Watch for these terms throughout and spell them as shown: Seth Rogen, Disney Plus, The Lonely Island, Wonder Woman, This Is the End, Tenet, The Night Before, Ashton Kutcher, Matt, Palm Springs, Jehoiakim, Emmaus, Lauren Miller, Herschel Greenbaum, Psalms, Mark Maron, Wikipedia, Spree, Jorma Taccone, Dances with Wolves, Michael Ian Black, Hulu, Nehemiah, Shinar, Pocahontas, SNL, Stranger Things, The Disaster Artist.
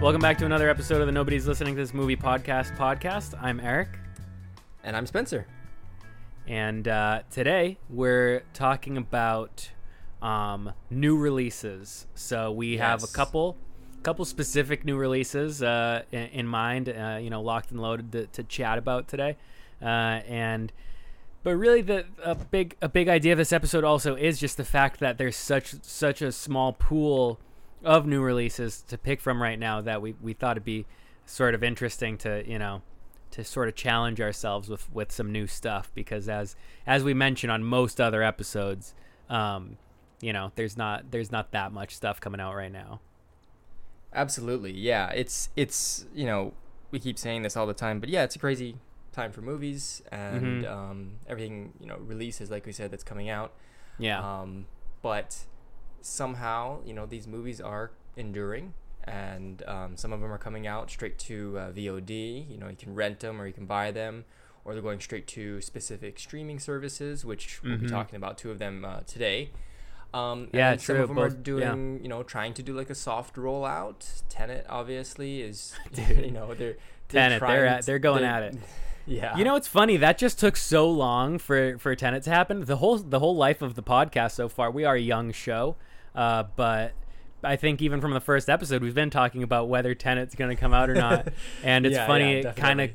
Welcome back to another episode of the Nobody's Listening to This Movie Podcast. I'm Eric. And I'm Spencer. And today we're talking about new releases. So we have a couple specific new releases in mind, locked and loaded to chat about today. But really, a big idea of this episode also is just the fact that there's such a small pool of new releases to pick from right now that we thought it'd be sort of interesting to sort of challenge ourselves with some new stuff, because as we mentioned on most other episodes, there's not that much stuff coming out right now. Absolutely, yeah. It's we keep saying this all the time, but yeah, it's a crazy time for movies and everything, releases, like we said, that's coming out. Yeah. But somehow, these movies are enduring, and some of them are coming out straight to VOD. You can rent them or you can buy them, or they're going straight to specific streaming services, which we'll be talking about two of them today. Yeah, and some of them are doing, trying to do like a soft rollout. Tenet obviously is, they're going at it. Yeah. It's funny, that just took so long for Tenet to happen. The whole life of the podcast so far, we are a young show, but I think even from the first episode, we've been talking about whether Tenet's going to come out or not. And it's funny, it kind of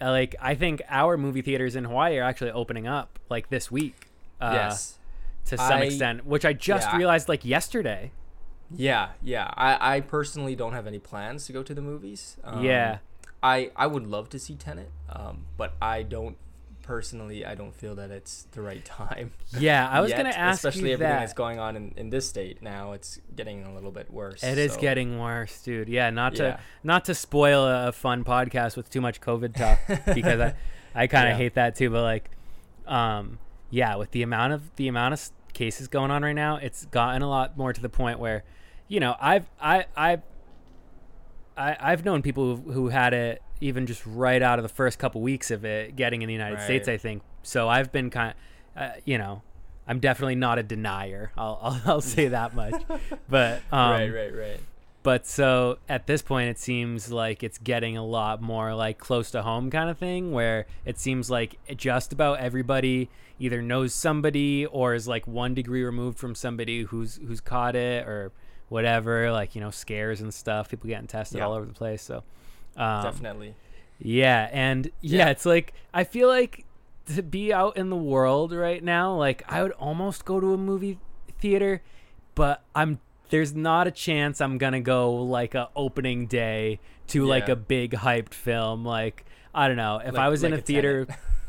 like, I think our movie theaters in Hawaii are actually opening up like this week. Yes. To some extent, which I just realized like yesterday. Yeah. I personally don't have any plans to go to the movies. I would love to see Tenet, but I don't feel that it's the right time. Yeah, I was going to ask you that. Especially everything that's going on in this state now, it's getting a little bit worse. It is getting worse, dude. Yeah, not to spoil a fun podcast with too much COVID talk, because I kind of hate that too. But like, with the amount of cases going on right now, it's gotten a lot more to the point where, I've known people who had it even just right out of the first couple weeks of it getting in the United States, I think. So I've been kind of, I'm definitely not a denier. I'll say that much. But right. But so at this point, it seems like it's getting a lot more like close to home kind of thing, where it seems like just about everybody either knows somebody or is like 1 degree removed from somebody who's caught it or whatever, like, scares and stuff, people getting tested all over the place. So definitely. Yeah. And it's like, I feel like to be out in the world right now, like I would almost go to a movie theater, but there's not a chance I'm going to go like a opening day to like a big hyped film. Like, I don't know, if I was in a theater.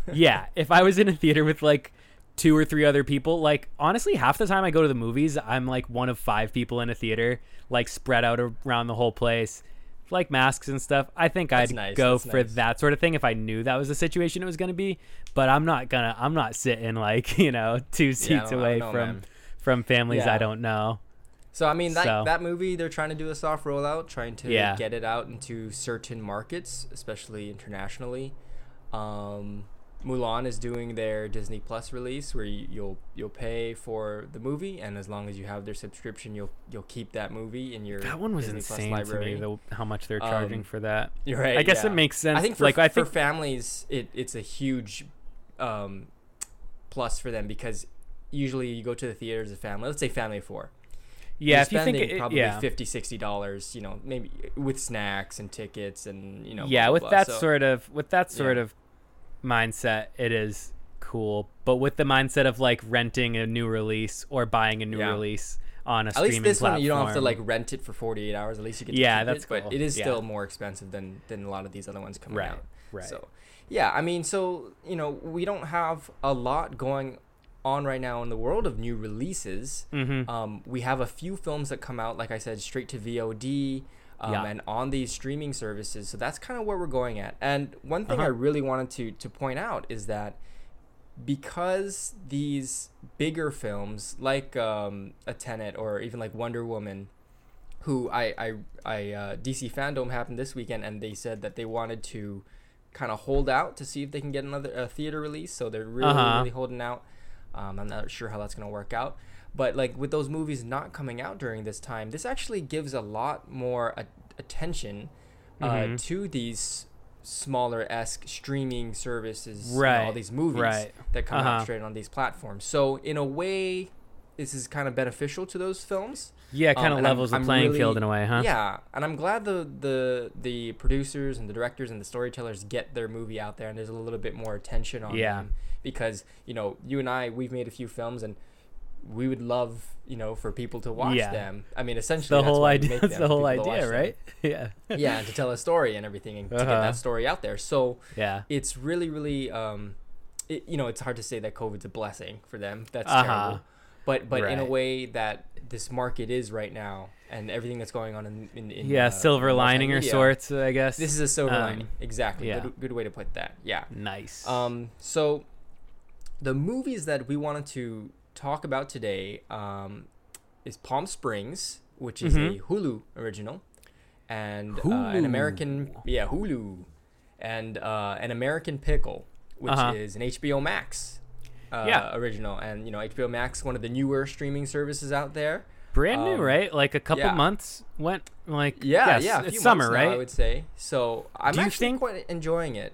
If I was in a theater with like 2 or 3 other people, like honestly half the time I go to the movies, I'm like 1 of 5 people in a theater, like spread out around the whole place, like masks and stuff. I think I'd go for that sort of thing if I knew that was the situation it was going to be, but I'm not sitting like 2 seats away from families I don't know. So I mean that movie, they're trying to do a soft rollout, trying to get it out into certain markets, especially internationally. Mulan is doing their Disney Plus release, where you'll pay for the movie, and as long as you have their subscription, you'll keep that movie in your. That one was Disney insane Plus library. To me, how much they're charging for that. You're right. I guess it makes sense. I think for families, it's a huge plus for them, because usually you go to the theater as a family. Let's say family of 4. Yeah, if you think probably $50-$60, maybe with snacks and tickets and with that sort of mindset, it is cool. But with the mindset of like renting a new release or buying a new release on a streaming platform, at least this one you don't have to like rent it for 48 hours. At least you can keep that's it, cool. But it is still more expensive than a lot of these other ones coming out. Right. So we don't have a lot going on right now in the world of new releases. We have a few films that come out, like I said, straight to VOD. And on these streaming services. So that's kind of where we're going at. And one thing I really wanted to point out is that because these bigger films like a Tenet or even like Wonder Woman, who I DC Fandom happened this weekend, and they said that they wanted to kind of hold out to see if they can get another theater release. So they're really holding out. I'm not sure how that's going to work out. But like with those movies not coming out during this time, this actually gives a lot more attention to these smaller-esque streaming services, and all these movies that come out straight on these platforms. So in a way, this is kind of beneficial to those films. Yeah, it kind of levels the playing field in a way, huh? Yeah, and I'm glad the producers and the directors and the storytellers get their movie out there, and there's a little bit more attention on them. Because, you know, you and I, we've made a few films, and we would love, you know, for people to watch them. I mean, essentially, that's the whole idea, right? Yeah, and to tell a story and everything, and to get that story out there. So it's really, really, you know, it's hard to say that COVID's a blessing for them. That's terrible. But in a way that this market is right now, and everything that's going on in silver lining or sorts, I guess. This is a silver lining, exactly. Yeah. Good way to put that. Yeah. Nice. So the movies that we wanted to talk about today is Palm Springs, which is a Hulu original, and Hulu, and An American Pickle, which is an HBO Max original, and you know, HBO Max, one of the newer streaming services out there, brand new, right? Like a couple months went, like it's summer, right? Now, I would say so. I'm quite enjoying it.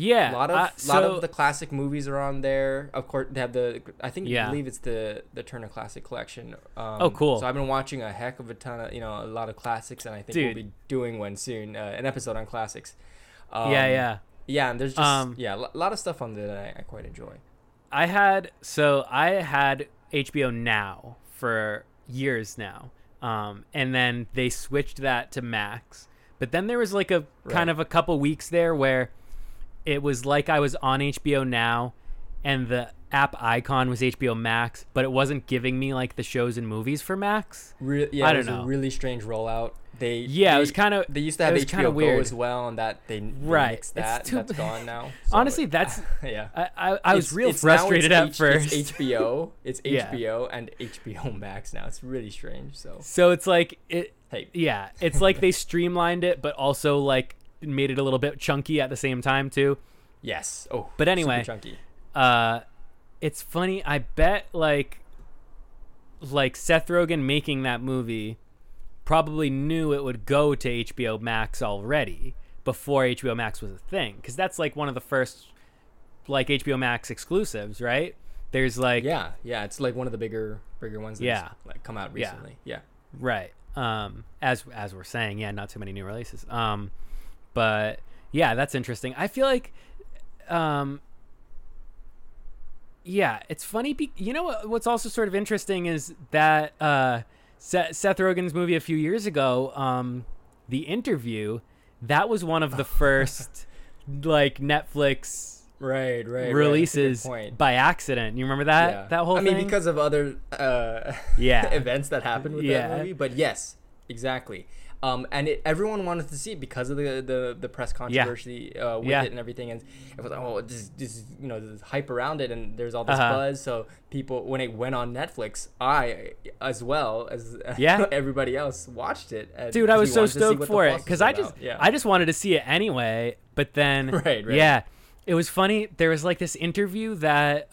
Yeah, a lot of the classic movies are on there. Of course, they have I believe it's the Turner Classic Collection. Cool. So I've been watching a heck of a ton of, you know, a lot of classics, and I think we'll be doing one soon, an episode on classics. Yeah, and there's just a lot of stuff on there that I quite enjoy. I had HBO Now for years now, and then they switched that to Max. But then there was like a kind of a couple weeks there where it was like I was on HBO Now and the app icon was HBO Max, but it wasn't giving me like the shows and movies for Max. I don't know. It was a really strange rollout. It was kind of, they used to have HBO Go weird as well, and that they mixed that. That's gone now. So honestly, that's I was real frustrated at first. It's HBO. It's HBO and HBO Max now. It's really strange. So it's like it's like they streamlined it, but also like made it a little bit chunky at the same time too. Yes. Oh, but anyway, super chunky. It's funny. I bet like Seth Rogen making that movie probably knew it would go to HBO Max already before HBO Max was a thing. Cause that's like one of the first like HBO Max exclusives, right? There's like, it's like one of the bigger ones that's like come out recently. Yeah. Right. As we're saying, not too many new releases. But yeah, that's interesting. I feel like, it's funny. You know what's also sort of interesting is that Seth Rogen's movie a few years ago, The Interview, that was one of the first like Netflix releases by accident. You remember that that whole thing? I mean, because of other events that happened with that movie. But yes, exactly. And everyone wanted to see it because of the press controversy with it and everything, and it was like, this hype around it, and there's all this buzz. So people, when it went on Netflix, I as well as everybody else watched it. And dude, I was so stoked for it because I just wanted to see it anyway. But then it was funny. There was like this interview that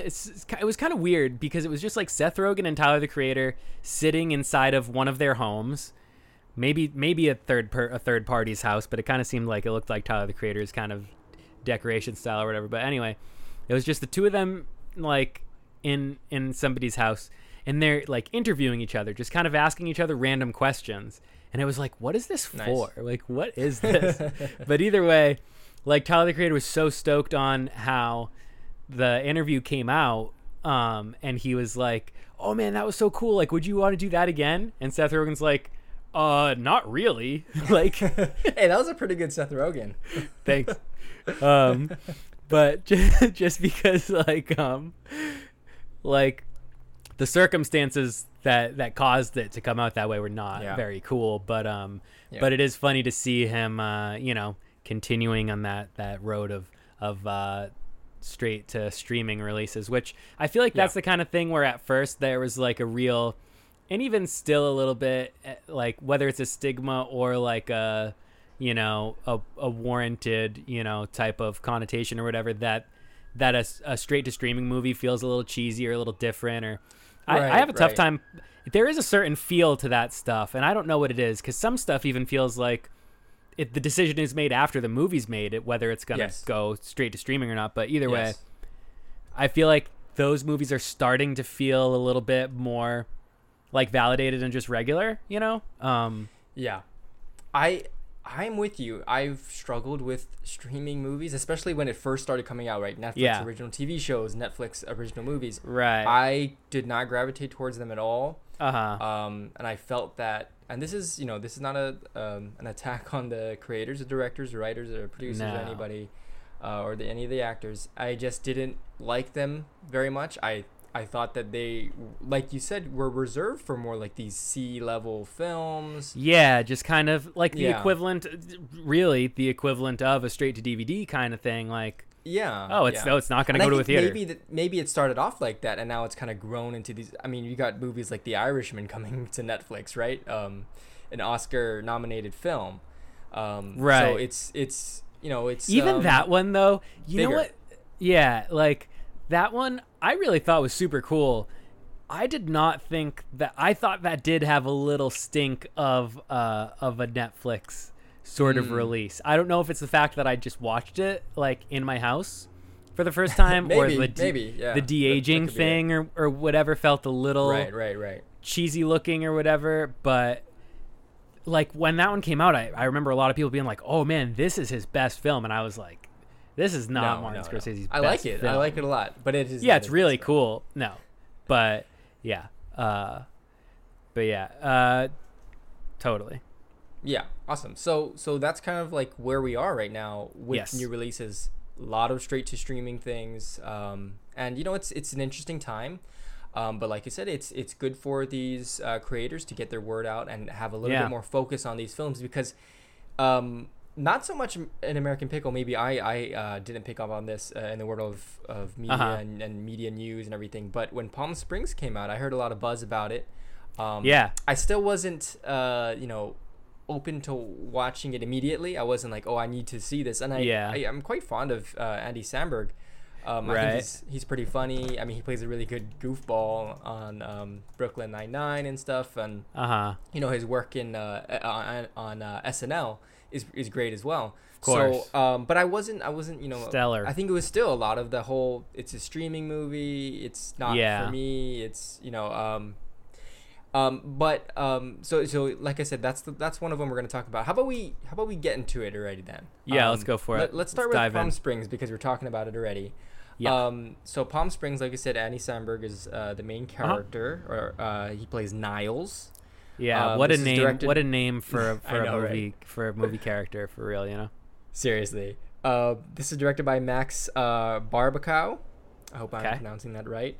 it was kind of weird because it was just like Seth Rogen and Tyler the Creator sitting inside of one of their homes, maybe a third party's house, but it kind of seemed like it looked like Tyler the Creator's kind of decoration style or whatever. But anyway, it was just the two of them like in somebody's house, and they're like interviewing each other, just kind of asking each other random questions. And it was like, what is this for? Like, what is this? But either way, like Tyler the Creator was so stoked on how the interview came out, and he was like, oh man, that was so cool, like would you want to do that again? And Seth Rogen's like, not really. Like, hey, that was a pretty good Seth Rogen. Thanks. But just because like the circumstances that caused it to come out that way were not very cool, but it is funny to see him continuing on that road of straight to streaming releases, which I feel like that's the kind of thing where at first there was like a real, and even still a little bit, like whether it's a stigma or like a warranted type of connotation or whatever, that that a straight to streaming movie feels a little cheesy or a little different, or I have a tough time. There is a certain feel to that stuff, and I don't know what it is, because some stuff even feels like it, the decision is made after the movie's made, whether it's going to go straight to streaming or not. But either way, I feel like those movies are starting to feel a little bit more like validated and just regular, you know? I'm with you. I've struggled with streaming movies, especially when it first started coming out, right? Netflix original TV shows, Netflix original movies. Right. I did not gravitate towards them at all. Uh-huh. And I felt that, and this is, you know, this is not a an attack on the creators or directors or writers or producers or anybody or any of the actors. I just didn't like them very much. I thought that they, like you said, were reserved for more like these C-level films. Yeah, just kind of like the equivalent, really the equivalent of a straight-to-DVD kind of thing. Like, it's not going to go to a theater. Maybe it started off like that, and now it's kind of grown into these. I mean, you got movies like The Irishman coming to Netflix, right? An Oscar-nominated film. So it's you know, it's even that one though. You know what? Yeah, like. That one I really thought was super cool. I did not think that. I thought that did have a little stink of a Netflix sort of release. I don't know if it's the fact that I just watched it like in my house for the first time, the de-aging thing or whatever felt a little cheesy looking or whatever. But like when that one came out, I remember a lot of people being like, "Oh man, this is his best film," and I was like, this is not Martin Scorsese's best. I like it. Film. I like it a lot. But it is. Yeah, it's really cool. No. But yeah. Totally. Yeah. Awesome. So that's kind of like where we are right now with new releases. A lot of straight to streaming things. And you know, it's an interesting time. But like you said, it's good for these creators to get their word out and have a little bit more focus on these films, because not so much An American Pickle. Maybe I didn't pick up on this in the world of media and media news and everything. But when Palm Springs came out, I heard a lot of buzz about it. I still wasn't, open to watching it immediately. I wasn't like, oh, I need to see this. And I'm quite fond of Andy Samberg. I think he's pretty funny. I mean, he plays a really good goofball on Brooklyn 99 and stuff. And, you know, his work in on SNL. Is great as well. Of course. So, but I wasn't, you know, stellar. I think it was still a lot of the whole, it's a streaming movie. It's not for me. It's, you know, so like I said, that's one of them we're going to talk about. How about we get into it already then? Yeah, let's go for it. Let's start with Palm Springs because we're talking about it already. Yeah. So Palm Springs, like I said, Andy Samberg is the main character, or he plays Niles. Yeah, what a name! What a name for a movie character, for real, you know. Seriously, this is directed by Max Barbacow. I hope I'm pronouncing that right.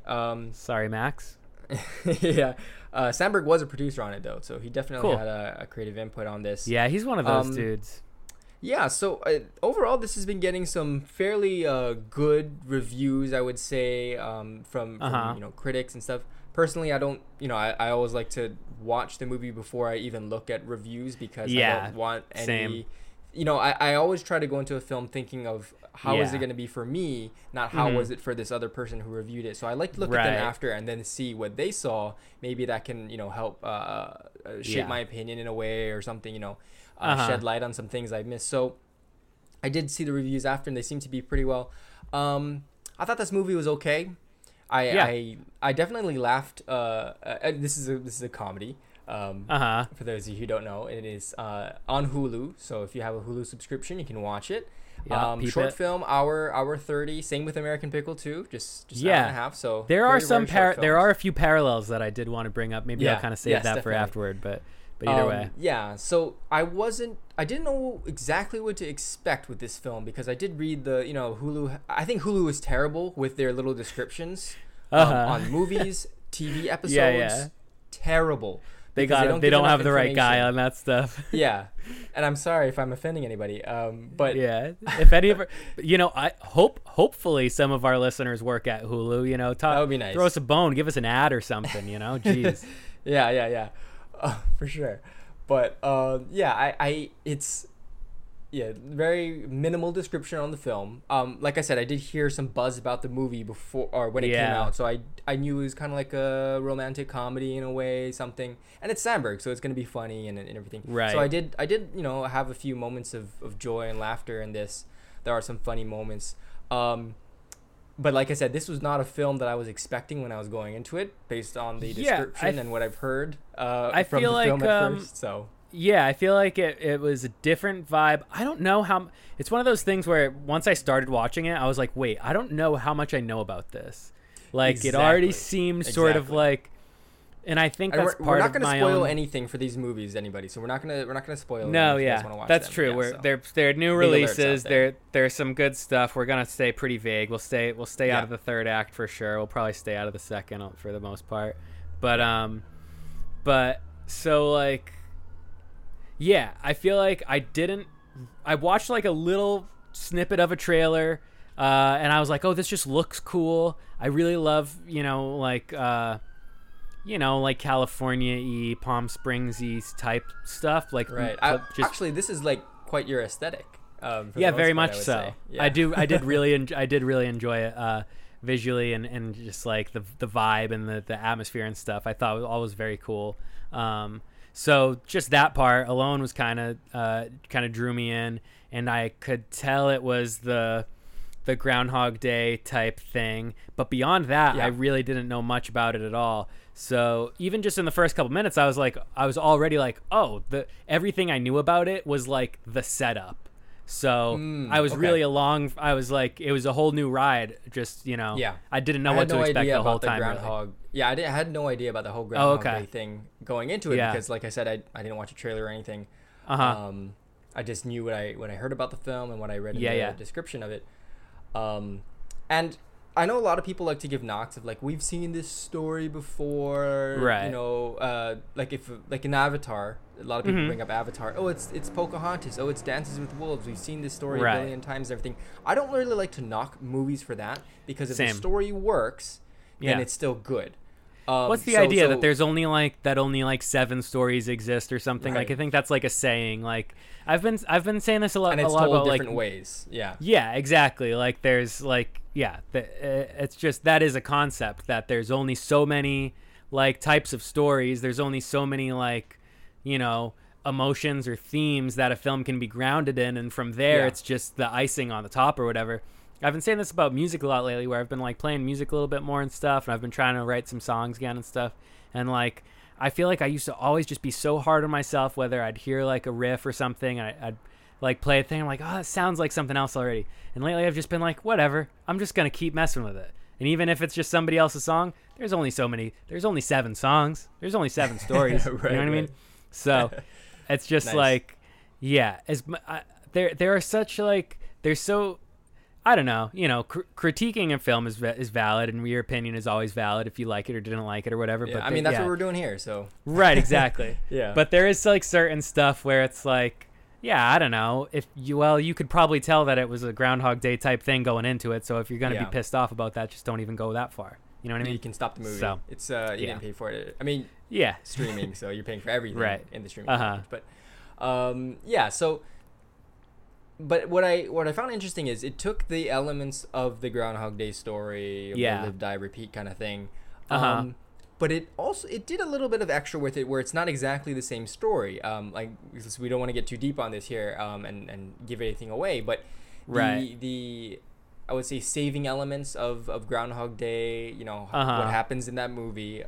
Sorry, Max. Yeah, Samberg was a producer on it though, so he definitely had a creative input on this. Yeah, he's one of those dudes. Yeah, so overall, this has been getting some fairly good reviews, I would say, from you know, critics and stuff. Personally, I don't, you know, I always like to watch the movie before I even look at reviews, because I don't want any, you know, I always try to go into a film thinking of how is it going to be for me, not how was it for this other person who reviewed it. So I like to look at them after and then see what they saw. Maybe that can, you know, help shape my opinion in a way or something, you know, shed light on some things I missed. So I did see the reviews after and they seemed to be pretty well. I thought this movie was okay. I definitely laughed. This is a comedy. For those of you who don't know, it is on Hulu. So if you have a Hulu subscription, you can watch it. Short film, hour 30. Same with American Pickle too. Just hour and a half. So there are there are a few parallels that I did want to bring up. Maybe I'll kind of save that for afterward. But either way, So I didn't know exactly what to expect with this film, because I did read the, you know, Hulu. I think Hulu is terrible with their little descriptions on movies, TV episodes. Terrible. They don't have the right guy on that stuff. And I'm sorry if I'm offending anybody. But yeah, if any of our, you know, I hopefully some of our listeners work at Hulu. You know, that would be nice. Throw us a bone, give us an ad or something. You know, jeez. For sure. But I it's Yeah, very minimal description on the film. Like I said, I did hear some buzz about the movie before or when it came out, so I knew it was kind of like a romantic comedy in a way, something. And it's Samberg, so it's going to be funny and everything. Right. So I did, you know, have a few moments of joy and laughter in this. There are some funny moments. But like I said, this was not a film that I was expecting when I was going into it, based on the description and what I've heard from the film at first. So yeah, I feel like it was a different vibe. I don't know how... It's one of those things where once I started watching it, I was like, wait, I don't know how much I know about this. Like, exactly. It already seemed sort of like... And I think that's part of my own... We're not going to spoil anything for these movies, anybody. So we're not gonna spoil them. No, yeah, that's true. They're new releases. There's some good stuff. We're gonna stay pretty vague. We'll stay out of the third act for sure. We'll probably stay out of the second for the most part. But so like, yeah, I feel like I watched like a little snippet of a trailer, and I was like, oh, this just looks cool. I really love, like California-y, Palm Springs-y type stuff. Like, right. Actually, this is like quite your aesthetic. Yeah, very much so. Yeah. I did really enjoy it visually and just like the vibe and the atmosphere and stuff. I thought it was always very cool. So just that part alone was kind of drew me in, and I could tell it was the Groundhog Day type thing. But beyond that, I really didn't know much about it at all. So even just in the first couple minutes, I was already like, oh, everything I knew about it was like the setup. So I was like, it was a whole new ride. Just, I didn't know what to expect the whole time. Really. Yeah, I had no idea about the whole Groundhog Day thing going into it because, like I said, I didn't watch a trailer or anything. I just knew what I heard about the film and what I read in the description of it. And I know a lot of people like to give knocks of like, we've seen this story before, right? Like in Avatar, a lot of people bring up Avatar. Oh, it's Pocahontas. Oh, it's Dances with Wolves. We've seen this story a billion times and everything. I don't really like to knock movies for that because if the story works, then it's still good. What's the idea that there's only like 7 stories exist or something? Right. Like I think that's like a saying. Like I've been saying this a lot about different ways. Yeah. Yeah, exactly. Like there's like it's just that is a concept that there's only so many like types of stories. There's only so many like emotions or themes that a film can be grounded in, and from there it's just the icing on the top or whatever. I've been saying this about music a lot lately, where I've been like playing music a little bit more and stuff, and I've been trying to write some songs again and stuff. And like, I feel like I used to always just be so hard on myself, whether I'd hear like a riff or something, and I'd like play a thing. I'm like, oh, it sounds like something else already. And lately I've just been like, whatever, I'm just going to keep messing with it. And even if it's just somebody else's song, there's only 7 songs. There's only 7 stories. Right, you know what I mean? So it's just nice. Like, yeah, there are such like, there's so, I don't know, critiquing a film is valid, and your opinion is always valid if you like it or didn't like it or whatever. Yeah, but I mean, that's what we're doing here, so. Right, exactly. Yeah. But there is like certain stuff where it's like, yeah, I don't know. You could probably tell that it was a Groundhog Day type thing going into it, so if you're going to be pissed off about that, just don't even go that far. You know what I mean? You can stop the movie. So, it's you didn't pay for it. I mean, streaming, so you're paying for everything in the streaming package. But But what I found interesting is it took the elements of the Groundhog Day story, live, die, repeat kind of thing, but it did a little bit of extra with it where it's not exactly the same story. Like we don't want to get too deep on this here and give anything away, but the I would say saving elements of Groundhog Day, what happens in that movie.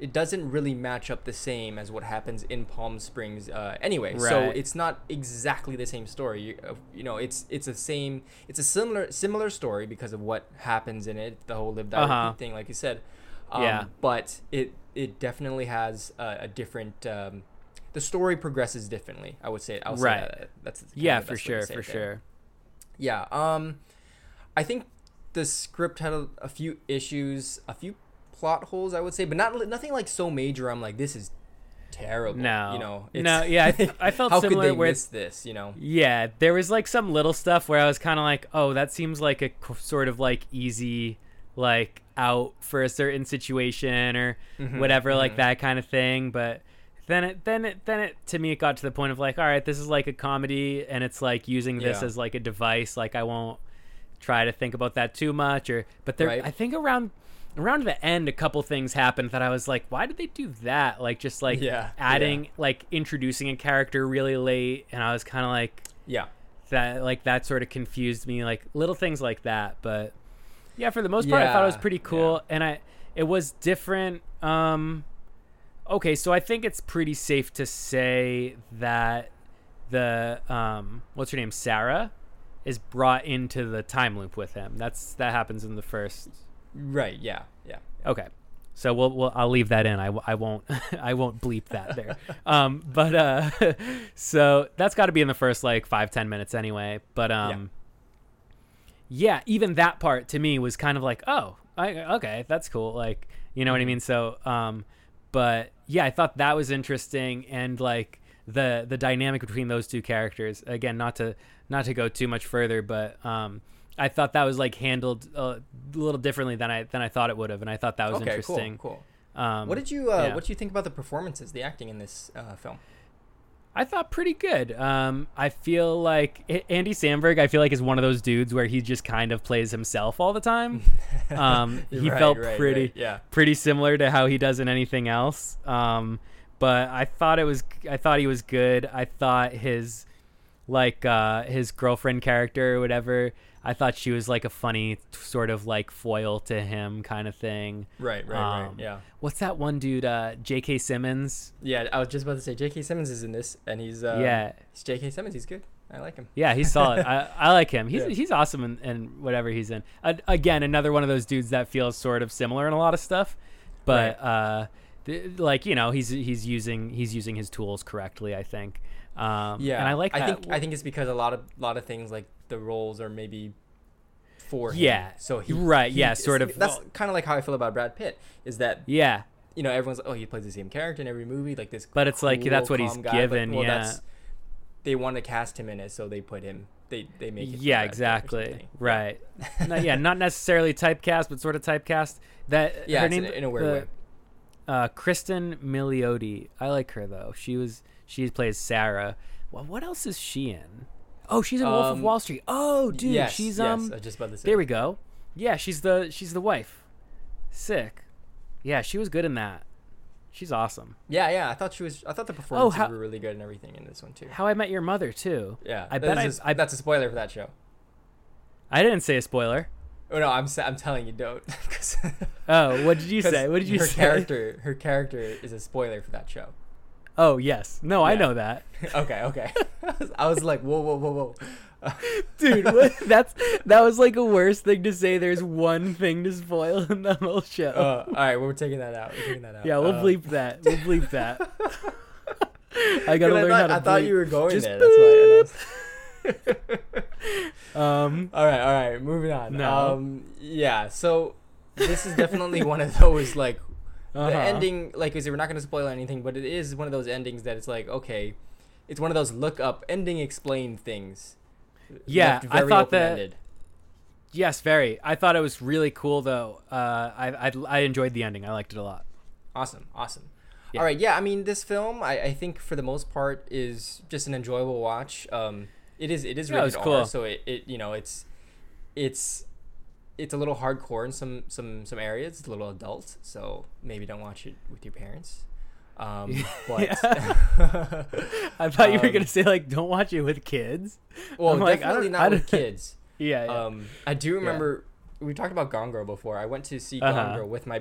It doesn't really match up the same as what happens in Palm Springs anyway. Right. So it's not exactly the same story. It's a similar story because of what happens in it, the whole live, die, repeat thing, like you said. But it definitely has a different... the story progresses differently, I would say. I'll say that. That's for sure. Yeah. I think the script had a few issues, a few plot holes, I would say, but nothing like so major I'm like, this is terrible. I felt how similar could they where miss this, there was like some little stuff where I was kind of like, oh, that seems like a sort of like easy like out for a certain situation or whatever, like that kind of thing. But Then it to me, it got to the point of like, all right, this is like a comedy, and it's like using this as like a device. Like I won't try to think about that too much. But I think around the end, a couple things happened that I was like, why did they do that? Like just like adding, like introducing a character really late, and I was kind of like, that sort of confused me. Like little things like that, but yeah, for the most part, I thought it was pretty cool, and it was different. Okay, so I think it's pretty safe to say that the what's her name, Sarah, is brought into the time loop with him. That happens in the first. Right. Yeah. Okay. So we'll I'll leave that in. I won't bleep that there. So that's got to be in the first like 5-10 minutes anyway. But even that part to me was kind of like, oh, okay, that's cool. Like, you know what I mean? So but yeah, I thought that was interesting, and like the dynamic between those two characters. Again, not to go too much further, but I thought that was like handled a little differently than I thought it would have, and I thought that was interesting. Cool. What did you think about the performances, the acting in this film? I thought pretty good. I feel like Andy Samberg, is one of those dudes where he just kind of plays himself all the time. He felt pretty similar to how he does in anything else. But I thought he was good. I thought his girlfriend character or whatever, I thought she was like a funny sort of like foil to him kind of thing. Right. What's that one dude, J.K. Simmons? Yeah, I was just about to say J.K. Simmons is in this, and he's J.K. Simmons. He's good. I like him. Yeah, he's solid. I like him. He's awesome in whatever he's in. Again, another one of those dudes that feels sort of similar in a lot of stuff, but he's using his tools correctly, I think. And I like that. I think it's because a lot of things like the roles are maybe for him. That's kind of like how I feel about Brad Pitt, is that everyone's like, oh, he plays the same character in every movie, like this, but it's cool, like that's what he's given. They want to cast him in it, so they put him, they make it exactly right. Not necessarily typecast, but sort of typecast. That her name, in a weird way. Kristen Milioti, I like her though. She plays Sarah. Well, what else is she in? Oh, she's in Wolf of Wall Street. Oh, dude, she's I was just about to say. There we go. Yeah, she's the wife. Sick. Yeah, she was good in that. She's awesome. Yeah. I thought the performances were really good and everything in this one too. How I Met Your Mother too. Yeah, that's a spoiler for that show. I didn't say a spoiler. Oh no, I'm telling you don't. Oh, what did you say? What did you say? Her character is a spoiler for that show. Oh, yes. No, yeah. I know that. Okay. I was like, whoa. Dude, that was like a worse thing to say. There's one thing to spoil in the whole show. All right, we're taking that out. Yeah, we'll bleep that. We'll bleep that. I got to learn how to bleep. I thought you were going just there. That's why. All right. Moving on. No. So this is definitely one of those like, the ending, like we're not going to spoil anything, but it is one of those endings that it's like, okay, it's one of those look up ending explain things. Yeah, I thought that. Yes, very. I thought it was really cool though. I enjoyed the ending. I liked it a lot. Awesome. Yeah. All right, yeah. I mean, this film, I think for the most part is just an enjoyable watch. It is rated R, cool. So it's a little hardcore in some areas. It's a little adult, so maybe don't watch it with your parents. I thought you were gonna say like don't watch it with kids. Well, I'm definitely like, not with kids. Yeah. I do remember we talked about Gongro before. I went to see Gongro with my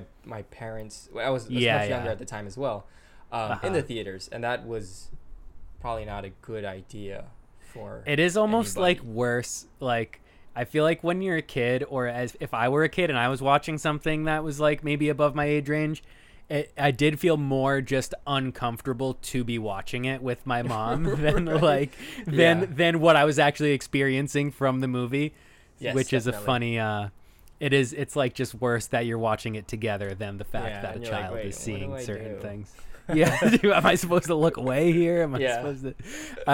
parents. I was much younger at the time as well, in the theaters, and that was probably not a good idea for. It is almost anybody. Like worse, like. I feel like when you're a kid, or as if I were a kid and I was watching something that was like maybe above my age range, I did feel more just uncomfortable to be watching it with my mom than than what I was actually experiencing from the movie, which definitely is a funny. It's like just worse that you're watching it together than the fact that a child is seeing certain things. Am I supposed to look away here? Am I supposed to?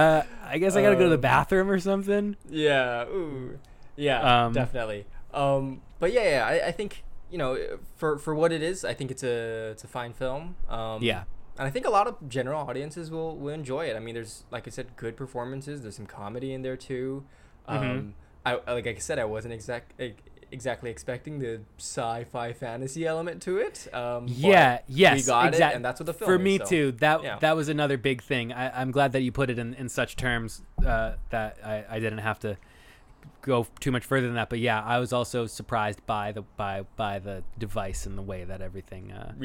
I guess I gotta go to the bathroom or something. Yeah. Ooh. Yeah, definitely. But I think for what it is, I think it's a fine film. And I think a lot of general audiences will enjoy it. I mean, there's, like I said, good performances. There's some comedy in there too. I wasn't exactly expecting the sci-fi fantasy element to it. We got it, and that's what the film is. For me too. That was another big thing. I'm glad that you put it in such terms that I didn't have to go too much further than that. But yeah, I was also surprised by the device and the way that everything. So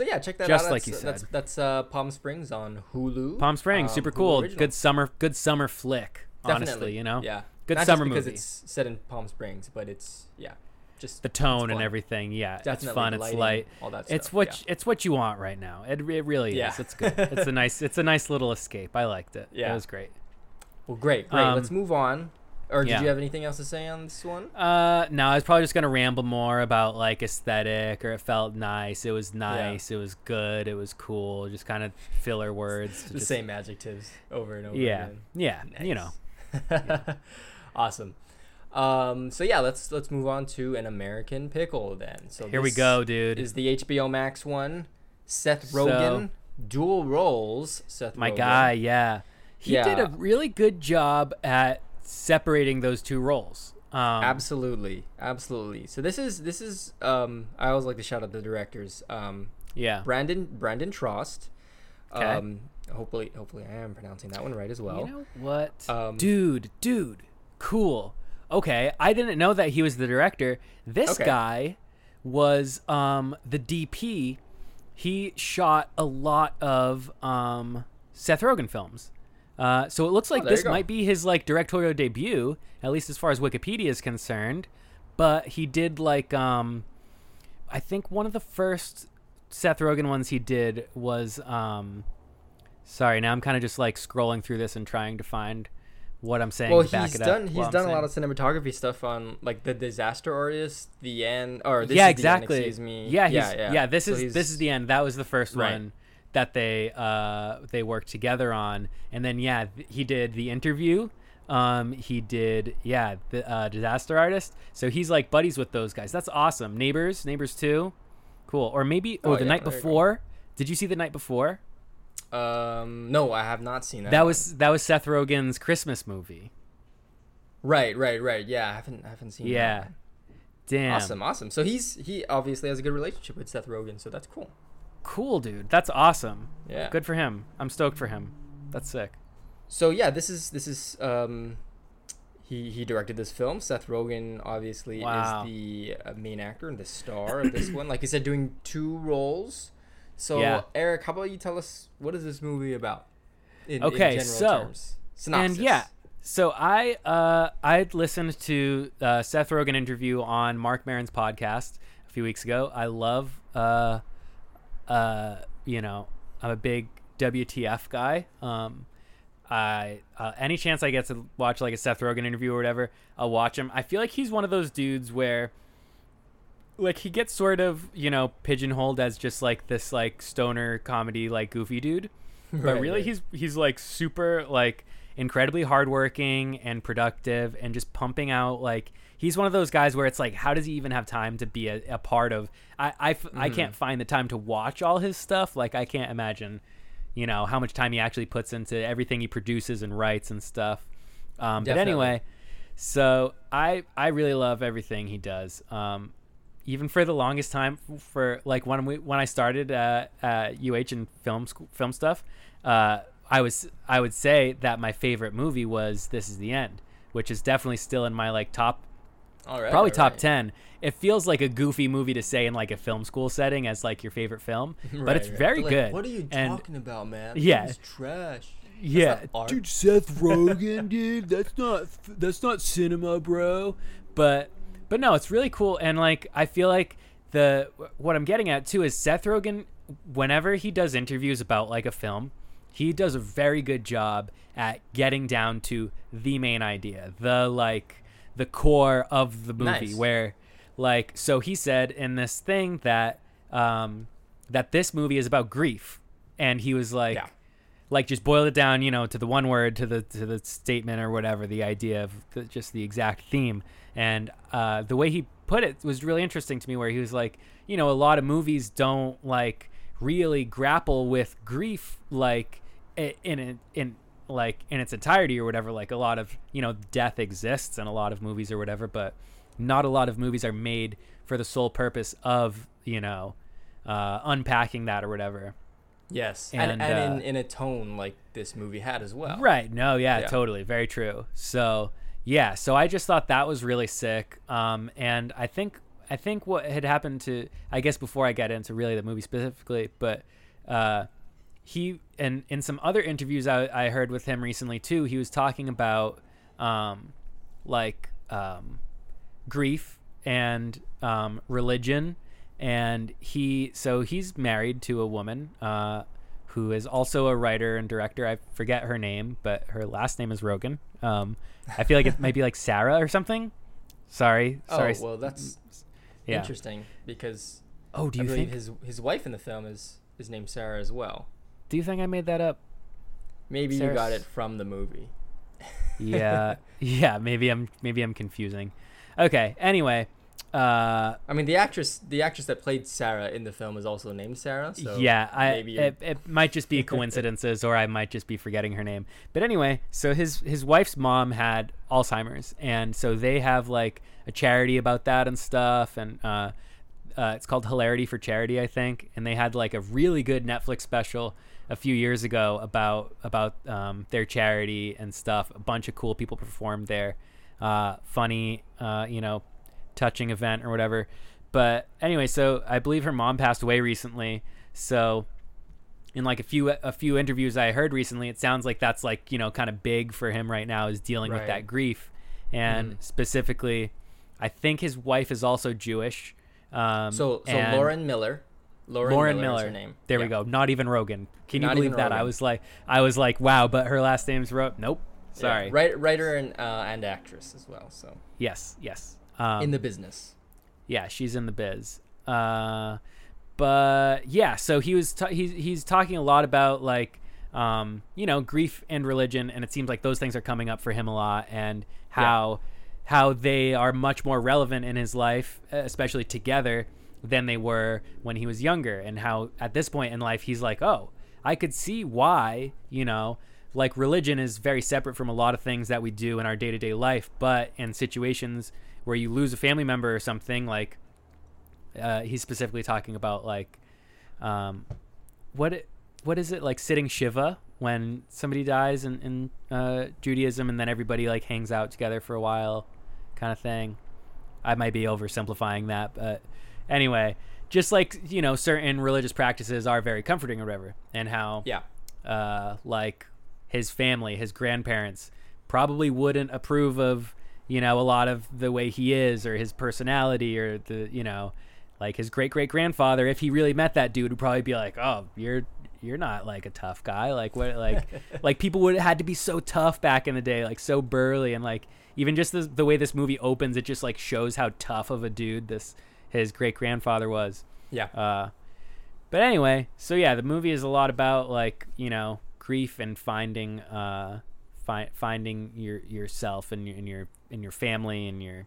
yeah, check that out. Like you said, that's Palm Springs on Hulu. Palm Springs, super cool. Original. Good summer flick. Definitely. Honestly, you know, yeah, good not summer just because movie. It's set in Palm Springs, but it's just the tone and everything. Yeah, definitely. It's fun. It's light. All that stuff. It's what you want right now. It really is. It's good. It's a nice little escape. I liked it. Yeah, it was great. Well, great. Let's move on. Or did you have anything else to say on this one? No, I was probably just going to ramble more about like aesthetic or it felt nice. It was nice. It was good. It was cool. Just kind of filler words. The same adjectives over and over again. Yeah. Nice. You know. Awesome. So yeah, let's move on to An American Pickle then. So here we go, dude. Is the HBO Max one. Seth Rogen, dual roles. My guy. Yeah. He did a really good job at separating those two roles. Absolutely. So this is I always like to shout out the directors. Brandon Trost. Okay. Hopefully I am pronouncing that one right as well. You know what? Dude. Cool. Okay. I didn't know that he was the director. This guy was the DP. He shot a lot of Seth Rogen films. So it looks like this might be his like directorial debut, at least as far as Wikipedia is concerned. But he did like, I think one of the first Seth Rogen ones he did was, sorry, now I'm kind of just like scrolling through this and trying to find what I'm saying. Well, he's done a lot of cinematography stuff on like The Disaster Artist, The End, or This Is exactly. The End, excuse me. This Is the End. That was the first one that they worked together on, and then he did The Interview, he did the Disaster Artist. So he's like buddies with those guys. That's awesome. Neighbors too, cool. Or maybe The Night Before. Did you see The Night Before? No, I have not seen that. That was Seth Rogen's Christmas movie. Right. Yeah, I haven't seen that one. Damn. Awesome. So he obviously has a good relationship with Seth Rogen, so that's cool. Cool, dude. That's awesome. Yeah, good for him. I'm stoked for him. That's sick. So yeah, this is he directed this film. Seth Rogen obviously is the main actor and the star of this one. Like you said, doing two roles. So Eric, how about you tell us what is this movie about? In general terms. Synopsis. And so I listened to Seth Rogen interview on Mark Maron's podcast a few weeks ago. I love. I'm a big WTF guy. I any chance I get to watch like a Seth Rogen interview or whatever, I'll watch him. I feel like he's one of those dudes where like he gets sort of, pigeonholed as just like this like stoner comedy, like goofy dude. But he's like super like incredibly hardworking and productive and just pumping out like he's one of those guys where it's like, how does he even have time to be a part of? I can't find the time to watch all his stuff. Like I can't imagine, how much time he actually puts into everything he produces and writes and stuff. But anyway, so I really love everything he does. Even for the longest time, for like when I started at UH in film stuff, I would say that my favorite movie was This Is the End, which is definitely still in my like top. Probably top 10. It feels like a goofy movie to say in like a film school setting as like your favorite film, but it's very good. Like, what are you talking about, man? Yeah, this is trash. Yeah, dude, Seth Rogen, dude, that's not cinema, bro. But no, it's really cool. And like I feel like what I'm getting at too is Seth Rogen. Whenever he does interviews about like a film, he does a very good job at getting down to the main idea, the core of the movie. Nice. Where like, so he said in this thing that that this movie is about grief, and he was like just boiled it down to the one word, to the statement or whatever, the idea of just the exact theme. And the way he put it was really interesting to me, where he was like, a lot of movies don't like really grapple with grief, like in its entirety or whatever. Like a lot of, you know, death exists in a lot of movies or whatever, but not a lot of movies are made for the sole purpose of, you know, unpacking that or whatever. Yes. And in a tone like this movie had as well. Right. No. Yeah, totally. Very true. So yeah. So I just thought that was really sick. And I think what had happened to, I guess before I get into really the movie specifically, but, he, and in some other interviews I heard with him recently too, he was talking about, grief and, religion. And he's married to a woman, who is also a writer and director. I forget her name, but her last name is Rogen. I feel like it might be like Sarah or something. Sorry. Oh, well, that's interesting because do you think his wife in the film is named Sarah as well? Do you think I made that up? Maybe Sarah's... you got it from the movie. Yeah. Maybe I'm confusing. Okay. Anyway, I mean the actress that played Sarah in the film is also named Sarah. So yeah. It might just be coincidences, or I might just be forgetting her name. But anyway, so his wife's mom had Alzheimer's, and so they have like a charity about that and stuff. And, it's called Hilarity for Charity, I think. And they had like a really good Netflix special a few years ago about their charity and stuff. A bunch of cool people performed there, funny, touching event or whatever. But anyway, so I believe her mom passed away recently, so in like a few interviews I heard recently, it sounds like that's like, you know, kind of big for him right now, is dealing with that grief. And specifically I think his wife is also Jewish. So Lauren Miller is her name. There we go. Not even Rogen. Can you believe that? Rogen. I was like wow, but her last name's nope, sorry. Writer and actress as well, so yes. In the business. Yeah, she's in the biz. But yeah, so he was he's talking a lot about like, grief and religion, and it seems like those things are coming up for him a lot, and how they are much more relevant in his life, especially together, than they were when he was younger, and how at this point in life he's like, oh, I could see why, you know, like religion is very separate from a lot of things that we do in our day-to-day life, but in situations where you lose a family member or something, like he's specifically talking about like what is it, like sitting Shiva when somebody dies in Judaism, and then everybody like hangs out together for a while, kind of thing. I might be oversimplifying that, but anyway, just like, you know, certain religious practices are very comforting or whatever, and how like his family, his grandparents probably wouldn't approve of, you know, a lot of the way he is, or his personality, or the, you know, like his great-great-grandfather, if he really met that dude, would probably be like, oh, you're not like a tough guy. Like what, like, like people would have had to be so tough back in the day, like so burly. And like, even just the way this movie opens, it just like shows how tough of a dude his great-grandfather was. Yeah. But anyway, so yeah, the movie is a lot about like, you know, grief and finding yourself and your family and your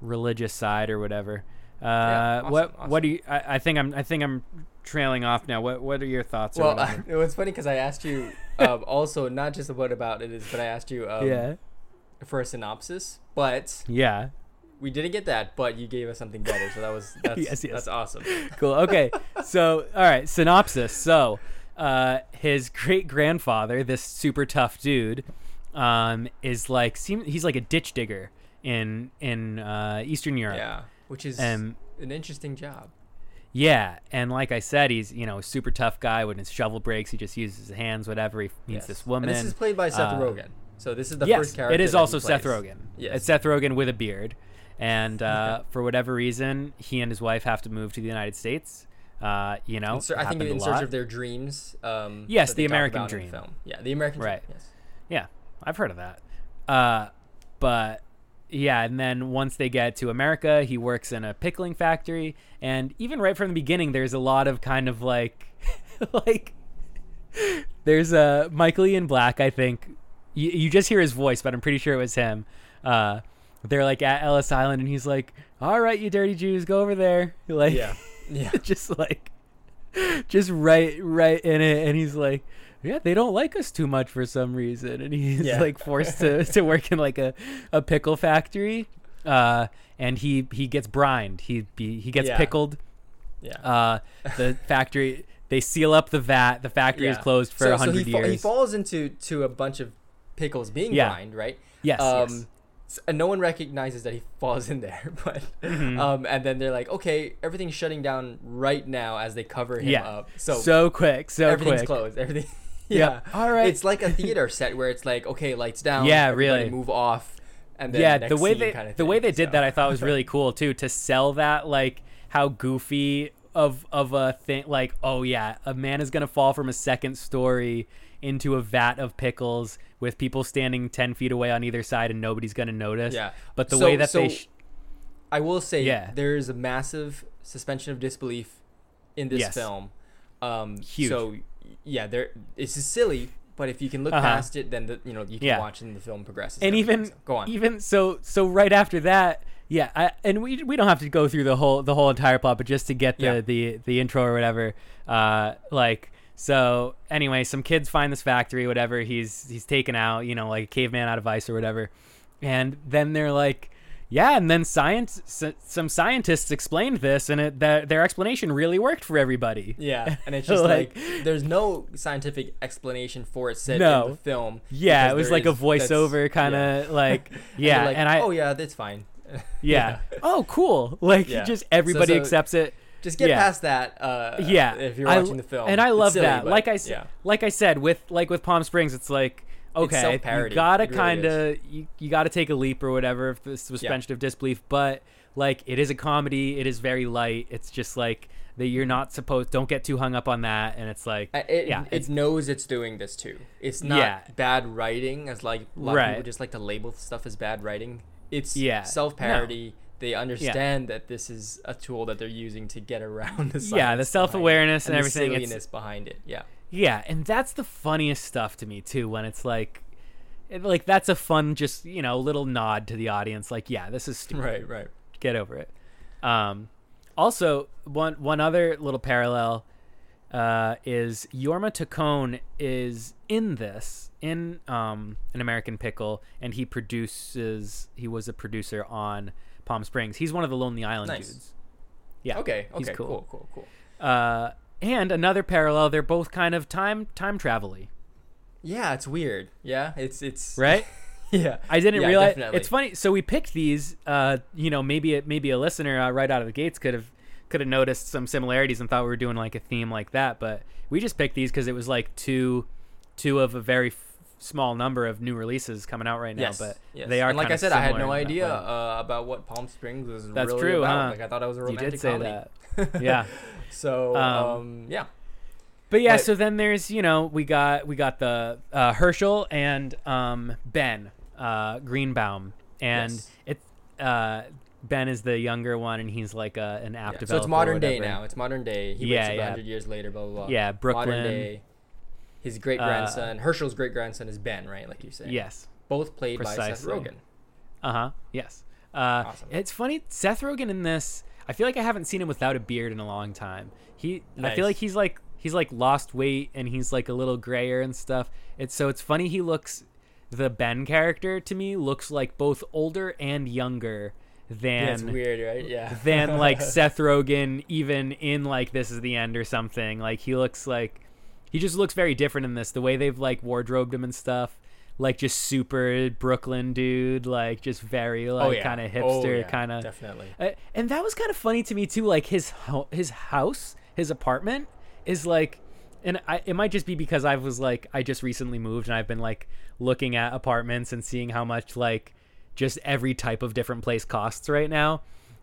religious side or whatever. Awesome, What do you? I think I'm trailing off now. What are your thoughts? Well, it was funny because I asked you also not just what about it is, but I asked you for a synopsis, but we didn't get that, but you gave us something better, so that's yes. That's awesome. Cool. Okay. So all right, synopsis. So his great-grandfather, this super tough dude, is like, he's like a ditch digger in Eastern Europe. Yeah, which is an interesting job. Yeah, and like I said, he's, you know, a super tough guy. When his shovel breaks, he just uses his hands, whatever. He meets this woman. And this is played by Seth Rogen. So this is the first character. It is also Seth Rogen. Yes. It's Seth Rogen with a beard. And for whatever reason, he and his wife have to move to the United States. I think in search of their dreams. Yes, the American dream film. Yeah, the American dream. Right. Yes. Yeah, I've heard of that. But yeah, and then once they get to America, he works in a pickling factory, and even right from the beginning, there's a lot of kind of like, like there's a Michael Ian Black. I think you just hear his voice, but I'm pretty sure it was him. They're like at Ellis Island, and he's like, "All right, you dirty Jews, go over there." Like. Yeah. Yeah. just right in it, and he's like, yeah, they don't like us too much for some reason, and he's like forced to work in like a pickle factory, and he gets brined, he gets pickled. The factory, they seal up the vat, the factory is closed for 100 years. He falls into a bunch of pickles being brined, right? Yes. And no one recognizes that he falls in there, but and then they're like, okay, everything's shutting down right now as they cover him up. So everything's closed. Everything. All right. It's like a theater set where it's like, okay, lights down. Yeah, really. Move off. And then the next scene kind of thing. The way they did that, I thought was really cool too, to sell that, like how goofy of a thing, like, oh yeah, a man is gonna fall from a second story into a vat of pickles with people standing 10 feet away on either side and nobody's going to notice. Yeah. But the way that I will say there is a massive suspension of disbelief in this film. Huge. So it's just silly, but if you can look past it, then you can watch and the film progresses. And go on. Even so right after that, and we don't have to go through the whole entire plot, but just to get the intro or whatever, so anyway, some kids find this factory, whatever. He's taken out, like a caveman out of ice or whatever. And then they're like, and then some scientists explained this, and their explanation really worked for everybody. Yeah, and it's just like there's no scientific explanation for it in the film. Yeah, it was like a voiceover kind of like, yeah. And, that's fine. Oh, cool. Like just everybody accepts it. Just get past that if you're watching the film. And I love that. Like I said, with Palm Springs, it's like, okay, you gotta you gotta take a leap or whatever if this suspension of disbelief, but like it is a comedy, it is very light. It's just like that you're not supposed, don't get too hung up on that, and it's like it knows it's doing this too. It's not bad writing, as like a lot of people just like to label stuff as bad writing. It's self-parody. No. They understand that this is a tool that they're using to get around the science, the self-awareness and everything, the silliness behind it. And that's the funniest stuff to me too, when it's like that's a fun, just little nod to the audience, like this is stupid, right, get over it. Also one other little parallel is Jorma Taccone is in this, in An American Pickle, and he was a producer on Palm Springs. He's one of the Lonely Island dudes. Yeah. Okay. He's cool. And another parallel, they're both kind of time travel-y. Yeah, it's weird. Yeah, it's right. Yeah, I didn't realize. Definitely. It's funny. So we picked these. Maybe a listener right out of the gates could have noticed some similarities and thought we were doing like a theme like that, but we just picked these because it was like two of a very small number of new releases coming out right now, but they are. And like I said, I had no idea about what Palm Springs was. That's really true. About. Huh? Like I thought it was a romantic. You did say comedy. That. Yeah. So yeah. But yeah, so then there's we got the Herschel and Ben Greenbaum, and Ben is the younger one, and he's like an app developer. So it's modern day now. It's modern day. He wakes up 100 years later. Blah blah blah. Yeah, Brooklyn. Modern day. His great grandson, Herschel's great grandson, is Ben, right? Like you said. Yes. Both played by Seth Rogen. Yes. Awesome. It's funny, Seth Rogen in this. I feel like I haven't seen him without a beard in a long time. I feel like he's like lost weight and he's like a little grayer and stuff. It's funny. He looks, the Ben character to me looks like both older and younger than. That's weird, right? Yeah. Than like Seth Rogen, even in like This Is the End or something. Like he looks like. He just looks very different in this. The way they've like wardrobed him and stuff, like just super Brooklyn dude, like just very like kind of hipster, kind of definitely. And that was kind of funny to me too. Like his house, his apartment is like, and it might just be because I just recently moved and I've been like looking at apartments and seeing how much like just every type of different place costs right now.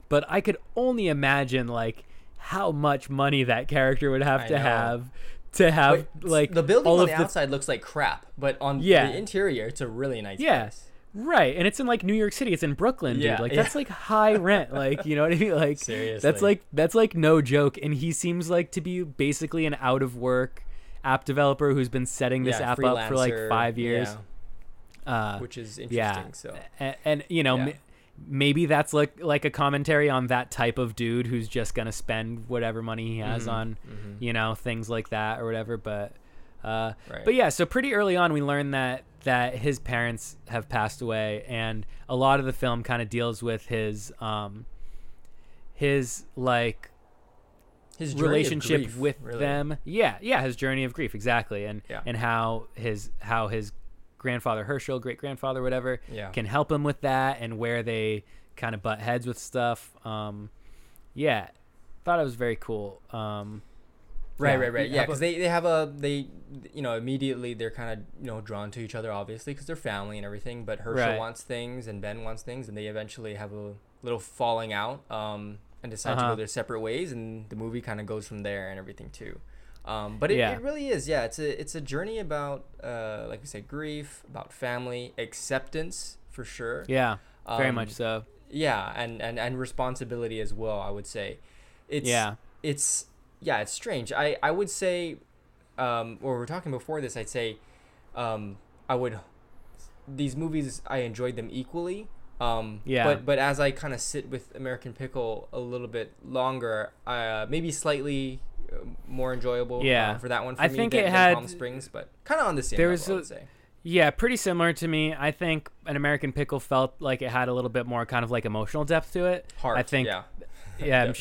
But I could only imagine like how much money that character would have to have. Wait, like the building all on the outside looks like crap, but on the interior it's a really nice place. Right, and it's in like New York City, it's in Brooklyn, dude. That's like high rent, like, you know what I mean? Like seriously, that's like no joke. And he seems like to be basically an out of work app developer who's been setting this app up for like 5 years, which is interesting. So and maybe that's like a commentary on that type of dude who's just going to spend whatever money he has on, you know, things like that or whatever. But yeah, so pretty early on, we learned that his parents have passed away, and a lot of the film kind of deals with his relationship grief, with really. Them. Yeah. His journey of grief. Exactly. And how his grandfather Herschel, great grandfather, whatever, can help him with that, and where they kind of butt heads with stuff. Thought it was very cool. Right. Yeah, because they have immediately they're kind of, you know, drawn to each other, obviously, because they're family and everything. But Herschel wants things and Ben wants things, and they eventually have a little falling out and decide to go their separate ways. And the movie kind of goes from there and everything too. But it really is. Yeah, it's a journey about, like we said, grief, about family, acceptance for sure. Yeah, very much so. Yeah, and responsibility as well, I would say. It's strange. I would say, when we were talking before this, I'd say these movies, I enjoyed them equally. But as I kind of sit with American Pickle a little bit longer, maybe slightly more enjoyable for that one for me than Palm Springs, but kind of on the same level, I would say. Yeah, pretty similar to me. I think An American Pickle felt like it had a little bit more kind of like emotional depth to it. Heart, I think, yeah. Yeah, I'm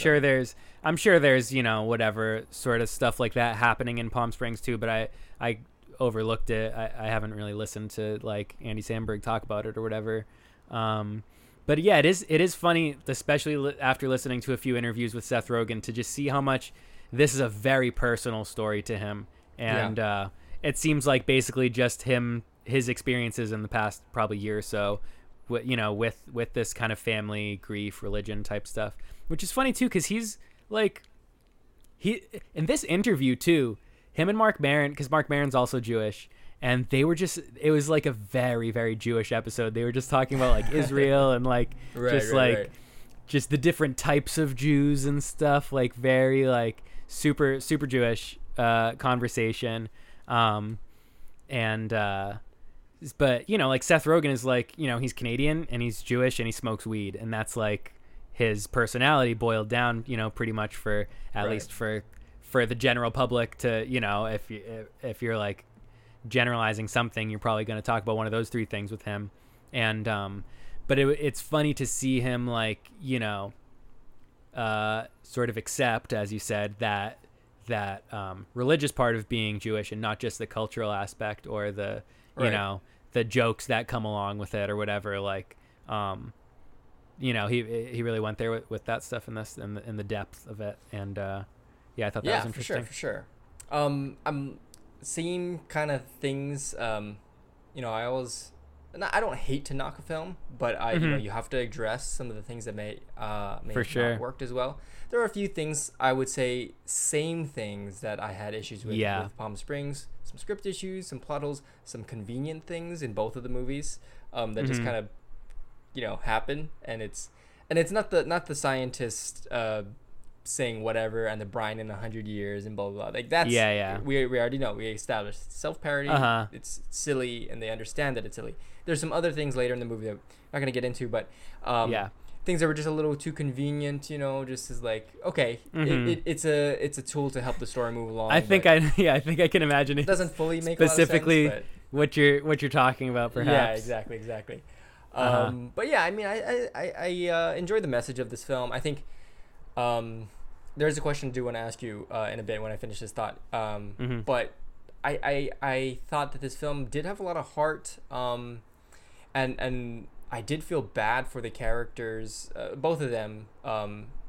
sure there's, you know, whatever sort of stuff like that happening in Palm Springs too, but I overlooked it. I haven't really listened to like Andy Samberg talk about it or whatever. But yeah, it is funny, especially after listening to a few interviews with Seth Rogen, to just see how much this is a very personal story to him. And it seems like basically just his experiences in the past probably year or so, you know, with this kind of family, grief, religion type stuff, which is funny too, because he's like, in this interview too, him and Mark Maron, because Mark Maron's also Jewish, and they were just, it was like a very, very Jewish episode. They were just talking about like Israel and like just the different types of Jews and stuff, like very like super, super Jewish conversation, but, you know, like Seth Rogen is like, you know, he's Canadian and he's Jewish and he smokes weed. And that's like his personality boiled down, you know, pretty much for at least for the general public to, you know, if you're like generalizing something, you're probably going to talk about one of those three things with him. And but it's funny to see him like, you know, sort of accept, as you said, that religious part of being Jewish and not just the cultural aspect or the, you know, the jokes that come along with it or whatever, like, you know, he really went there with that stuff in this and in the depth of it. And, I thought that was interesting. For sure. I'm seeing kind of things, you know, I don't hate to knock a film, but I, you know, you have to address some of the things that may not have worked as well. There are a few things, I would say, same things that I had issues with Palm Springs. Some script issues, some plot holes, some convenient things in both of the movies that just kind of, you know, happen. And it's not the scientist saying whatever and the brine in 100 years and blah blah blah. Like that's we already know, we established self-parody. It's silly and they understand that it's silly. There's some other things later in the movie that I'm not gonna get into, but things that were just a little too convenient, you know, just as like, okay, it's a tool to help the story move along. I think I can imagine it doesn't fully make specifically a lot of sense, but what you're talking about, perhaps. Yeah, exactly. But yeah, I mean, I enjoyed the message of this film. I think there's a question I do want to ask you in a bit when I finish this thought. But I thought that this film did have a lot of heart, and I did feel bad for the characters, both of them,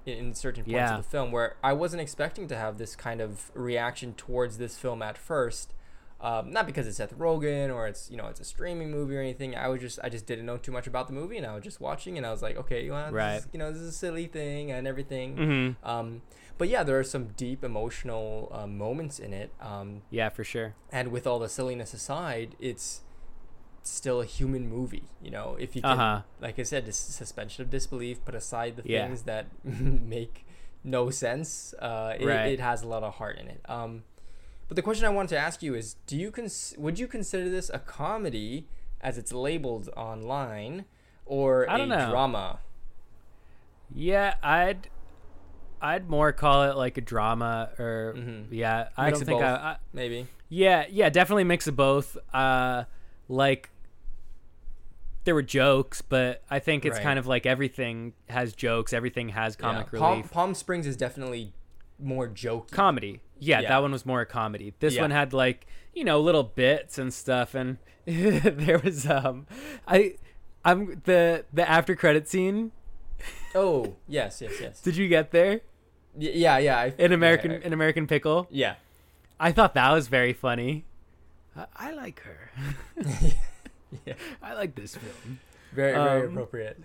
in certain points of the film, where I wasn't expecting to have this kind of reaction towards this film at first. Not because it's Seth Rogen or it's, you know, it's a streaming movie or anything. I just didn't know too much about the movie, and I was just watching, and I was like, okay, well, this is a silly thing and everything. But yeah, there are some deep emotional moments in it. Yeah, for sure. And with all the silliness aside, it's still a human movie, you know, if you can, like I said, this suspension of disbelief, put aside the things that make no sense. It has a lot of heart in it. But the question I wanted to ask you is, would you consider this a comedy as it's labeled online, or I don't know. Drama? Yeah, I'd more call it like a drama, or yeah, I mix don't think both, I maybe. Yeah, definitely mix of both. Like there were jokes, but I think it's kind of like everything has jokes, everything has comic relief. Palm Springs is definitely more jokey. Comedy. Yeah, that one was more a comedy. This one had like, you know, little bits and stuff, and there was I'm the after credit scene. Oh, yes. Did you get there? Yeah. An American Pickle? Yeah. I thought that was very funny. I like her. Yeah. I like this film. Very, very appropriate.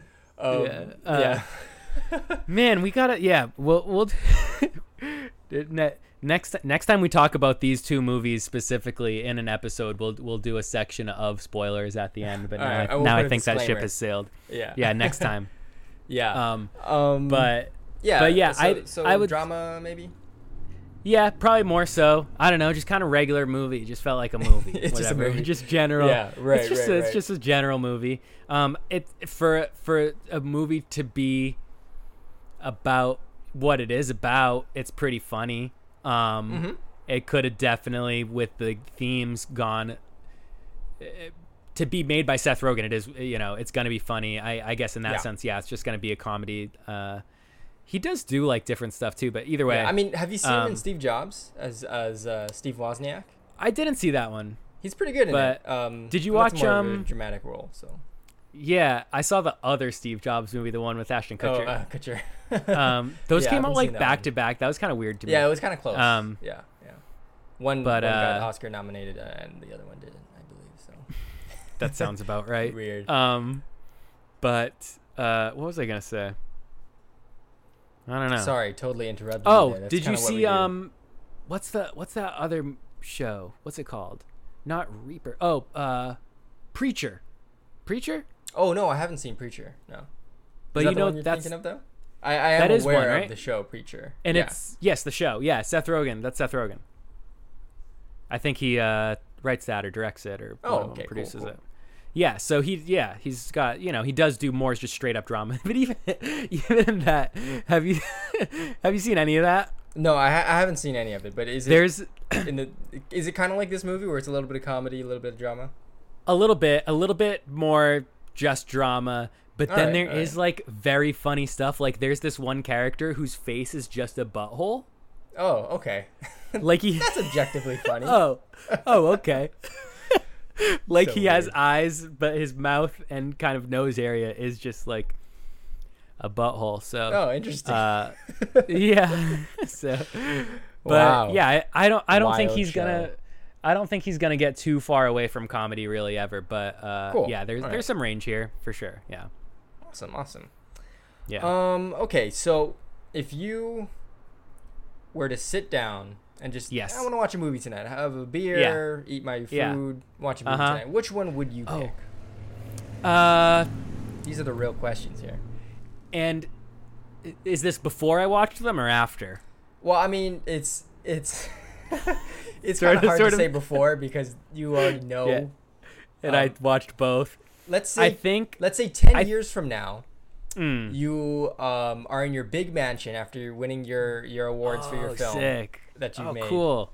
Man, we gotta. Yeah, we'll. Next time we talk about these two movies specifically in an episode, we'll do a section of spoilers at the end. But I think that ship has sailed. Yeah. Next time. Yeah. I would drama maybe. Yeah, probably more so. I don't know, just kind of regular movie. It just felt like a movie. It's just a movie. Just general. Yeah, right. It's just a general movie. It for a movie to be about what it is about, it's pretty funny. It could have definitely, with the themes, gone to be made by Seth Rogen. It is, you know, it's going to be funny. I guess in that sense, yeah, it's just going to be a comedy. He does do like different stuff too, but either way, I mean, have you seen him in Steve Jobs as Steve Wozniak? I didn't see that one. He's pretty good in it. Did you watch a dramatic role? So yeah, I saw the other Steve Jobs movie, the one with Ashton Kutcher. Kutcher. Those came out like back to back. That was kind of weird to me. Yeah, it was kind of close. Yeah. One got Oscar nominated and the other one didn't, I believe. So that sounds about right. Weird. What was I gonna say? I don't know. Sorry, totally interrupted. Oh, did you see what's that other show? What's it called? Not Reaper. Oh, Preacher. Preacher? Oh no, I haven't seen Preacher. No. But you know that's thinking of though? I am aware of the show Preacher. And it's the show. Yeah, Seth Rogen. That's Seth Rogen. I think he writes that or directs it or produces it. Yeah, so he's got, you know, he does do more just straight up drama. But even that, have you seen any of that? No, I haven't seen any of it. But is it kind of like this movie where it's a little bit of comedy, a little bit of drama? A little bit more just drama. But then there is like very funny stuff. Like there's this one character whose face is just a butthole. Oh, okay. Like that's objectively funny. Oh, okay. Like so he has eyes, but his mouth and kind of nose area is just like a butthole. So interesting. Yeah. So, but yeah, I don't think he's gonna get too far away from comedy really ever. But cool. Yeah, there's some range here for sure. Yeah. Awesome. Yeah. Okay, so if you were to sit down. And just, I want to watch a movie tonight. Have a beer, eat my food, watch a movie tonight. Which one would you pick? These are the real questions here. And is this before I watched them or after? Well, I mean, it's it's kind of hard to say before because you already know. Yeah. And I watched both. Let's say 10 years from now. You are in your big mansion after you're winning your awards for your film sick. That you made. Cool.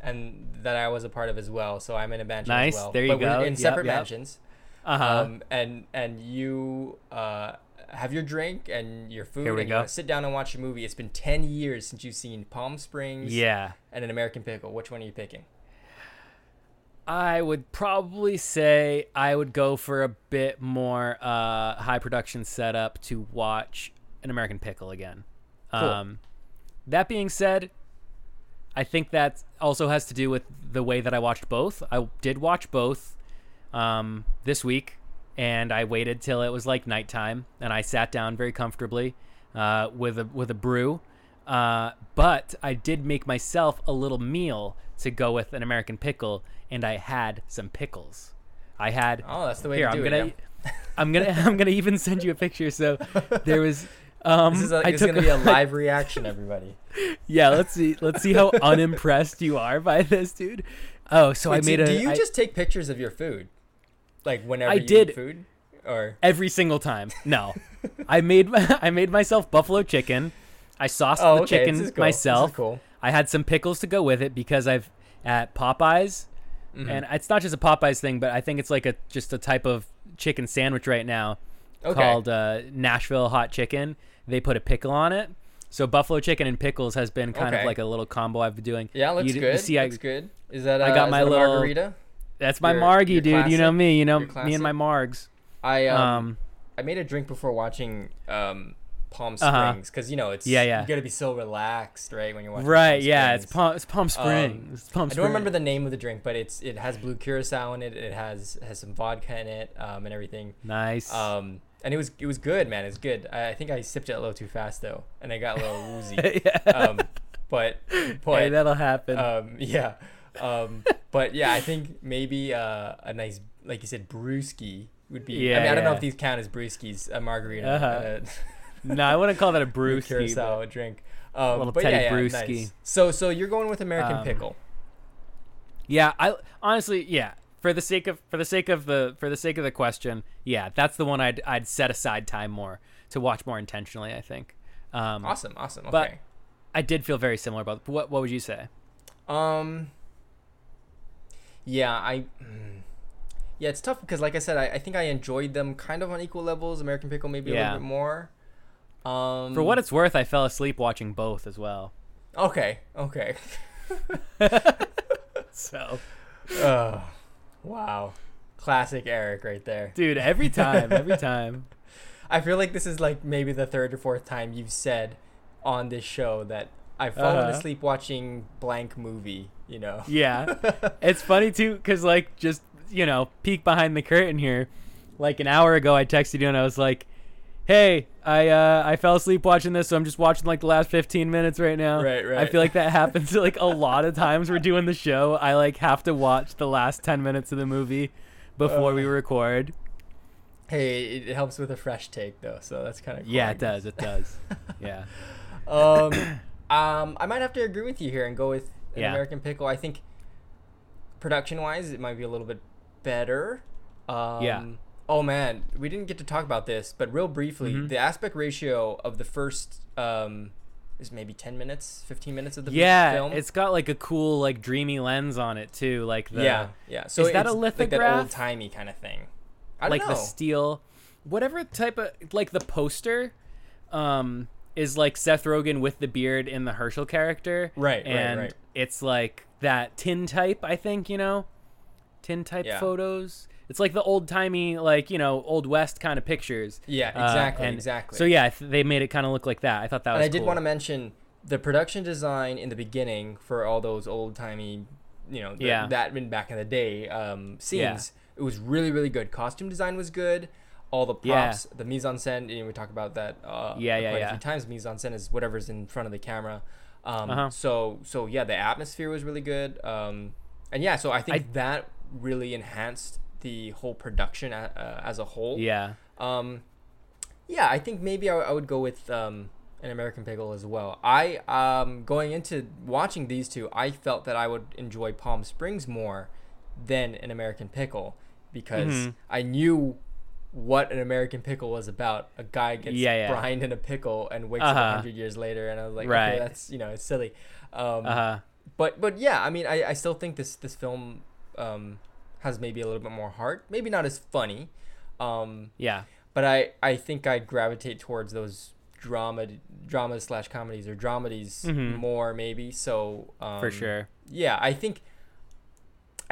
And that I was a part of as well. So I'm in a mansion nice. As well. There you but go. We're in separate mansions. And you have your drink and your food. Here we go. You sit down and watch a movie. It's been 10 years since you've seen Palm Springs and An American Pickle. Which one are you picking? I would probably say I would go for a bit more high production setup to watch An American Pickle again. Cool. That being said, I think that also has to do with the way that I watched both. I did watch both this week, and I waited till it was like nighttime, and I sat down very comfortably with a brew. But I did make myself a little meal to go with An American Pickle, and I had some pickles. I had that's the way to do it. Yeah. I'm gonna even send you a picture. So there was. It's gonna be a live reaction, everybody. Yeah, let's see how unimpressed you are by this, dude. Oh, so wait, I made. Do you just take pictures of your food, like whenever you eat food? or every single time? No. I made myself buffalo chicken. I sauced the chicken myself. This is cool. I had some pickles to go with it because I've at Popeyes, and it's not just a Popeyes thing, but I think it's like just a type of chicken sandwich right now called Nashville hot chicken. They put a pickle on it. So buffalo chicken and pickles has been kind of like a little combo I've been doing. Yeah, looks good. You see, looks good. Is that I got my little margarita? That's my margie, dude. Classic. You know me. You know me and my margs. I made a drink before watching Palm Springs because you know it's you gotta be so relaxed right when you're watching. Right, Palm It's Palm Springs. I don't remember the name of the drink, but it has blue curacao in it. It has some vodka in it and everything. Nice. And it was good, man. It's good. I think I sipped it a little too fast though, and I got a little woozy. But hey, that'll happen. But yeah, I think maybe a nice, like you said, brewski would be. Yeah, I mean, I don't know if these count as brewskis, a margarita. No, I wouldn't call that a brewski. Curacao drink. A little teddy brewski. Nice. So you're going with American Pickle. Yeah, I honestly, For the sake of the question, yeah, that's the one I'd set aside time more to watch more intentionally, I think. Awesome. Okay. But I did feel very similar about what would you say? Yeah, it's tough because like I said, I think I enjoyed them kind of on equal levels. American Pickle maybe a little bit more. For what it's worth, I fell asleep watching both as well. Okay. So wow, classic Eric right there, dude. Every time I feel like this is like maybe the third or fourth time you've said on this show that I've fallen asleep watching blank movie, you know. Yeah. It's funny too because like, just, you know, peek behind the curtain here, like an hour ago I texted you and I was like, hey, I fell asleep watching this, so I'm just watching like the last 15 minutes right now. Right. I feel like that happens like a lot of times we're doing the show. I like have to watch the last 10 minutes of the movie before we record. Hey, it helps with a fresh take though, so that's kind of cool. Yeah, it does. Yeah. I might have to agree with you here and go with an American Pickle. I think production-wise, it might be a little bit better. Yeah. Oh man, we didn't get to talk about this, but real briefly, the aspect ratio of the first is maybe 15 minutes of the film. Yeah, it's got like a cool, like dreamy lens on it too, like the So is that a lithograph? Like that old timey kind of thing. I don't know. The steel, whatever type of, like the poster, is like Seth Rogen with the beard in the Herschel character, right. It's like that tintype, I think, you know, tintype photos. It's like the old-timey, like, you know, Old West kind of pictures. Yeah, exactly. So, yeah, they made it kind of look like that. I thought that was cool. And I did want to mention the production design in the beginning for all those old-timey, you know, that been back in the day scenes. Yeah. It was really, really good. Costume design was good. All the props, the mise-en-scène, and we talk about that quite a few times. Mise-en-scène is whatever's in front of the camera. So, yeah, the atmosphere was really good. And, yeah, so I think that really enhanced the whole production as a whole. I think maybe I would go with an American Pickle as well. I going into watching these two, I felt that I would enjoy Palm Springs more than an American Pickle because I knew what an American Pickle was about. A guy gets brined in a pickle and wakes up 100 years later, and I was like, okay, that's, you know, it's silly. But yeah, I mean, I still think this film has maybe a little bit more heart, maybe not as funny. But I think I gravitate towards those dramas/comedies or dramedies more maybe. So for sure. Yeah, I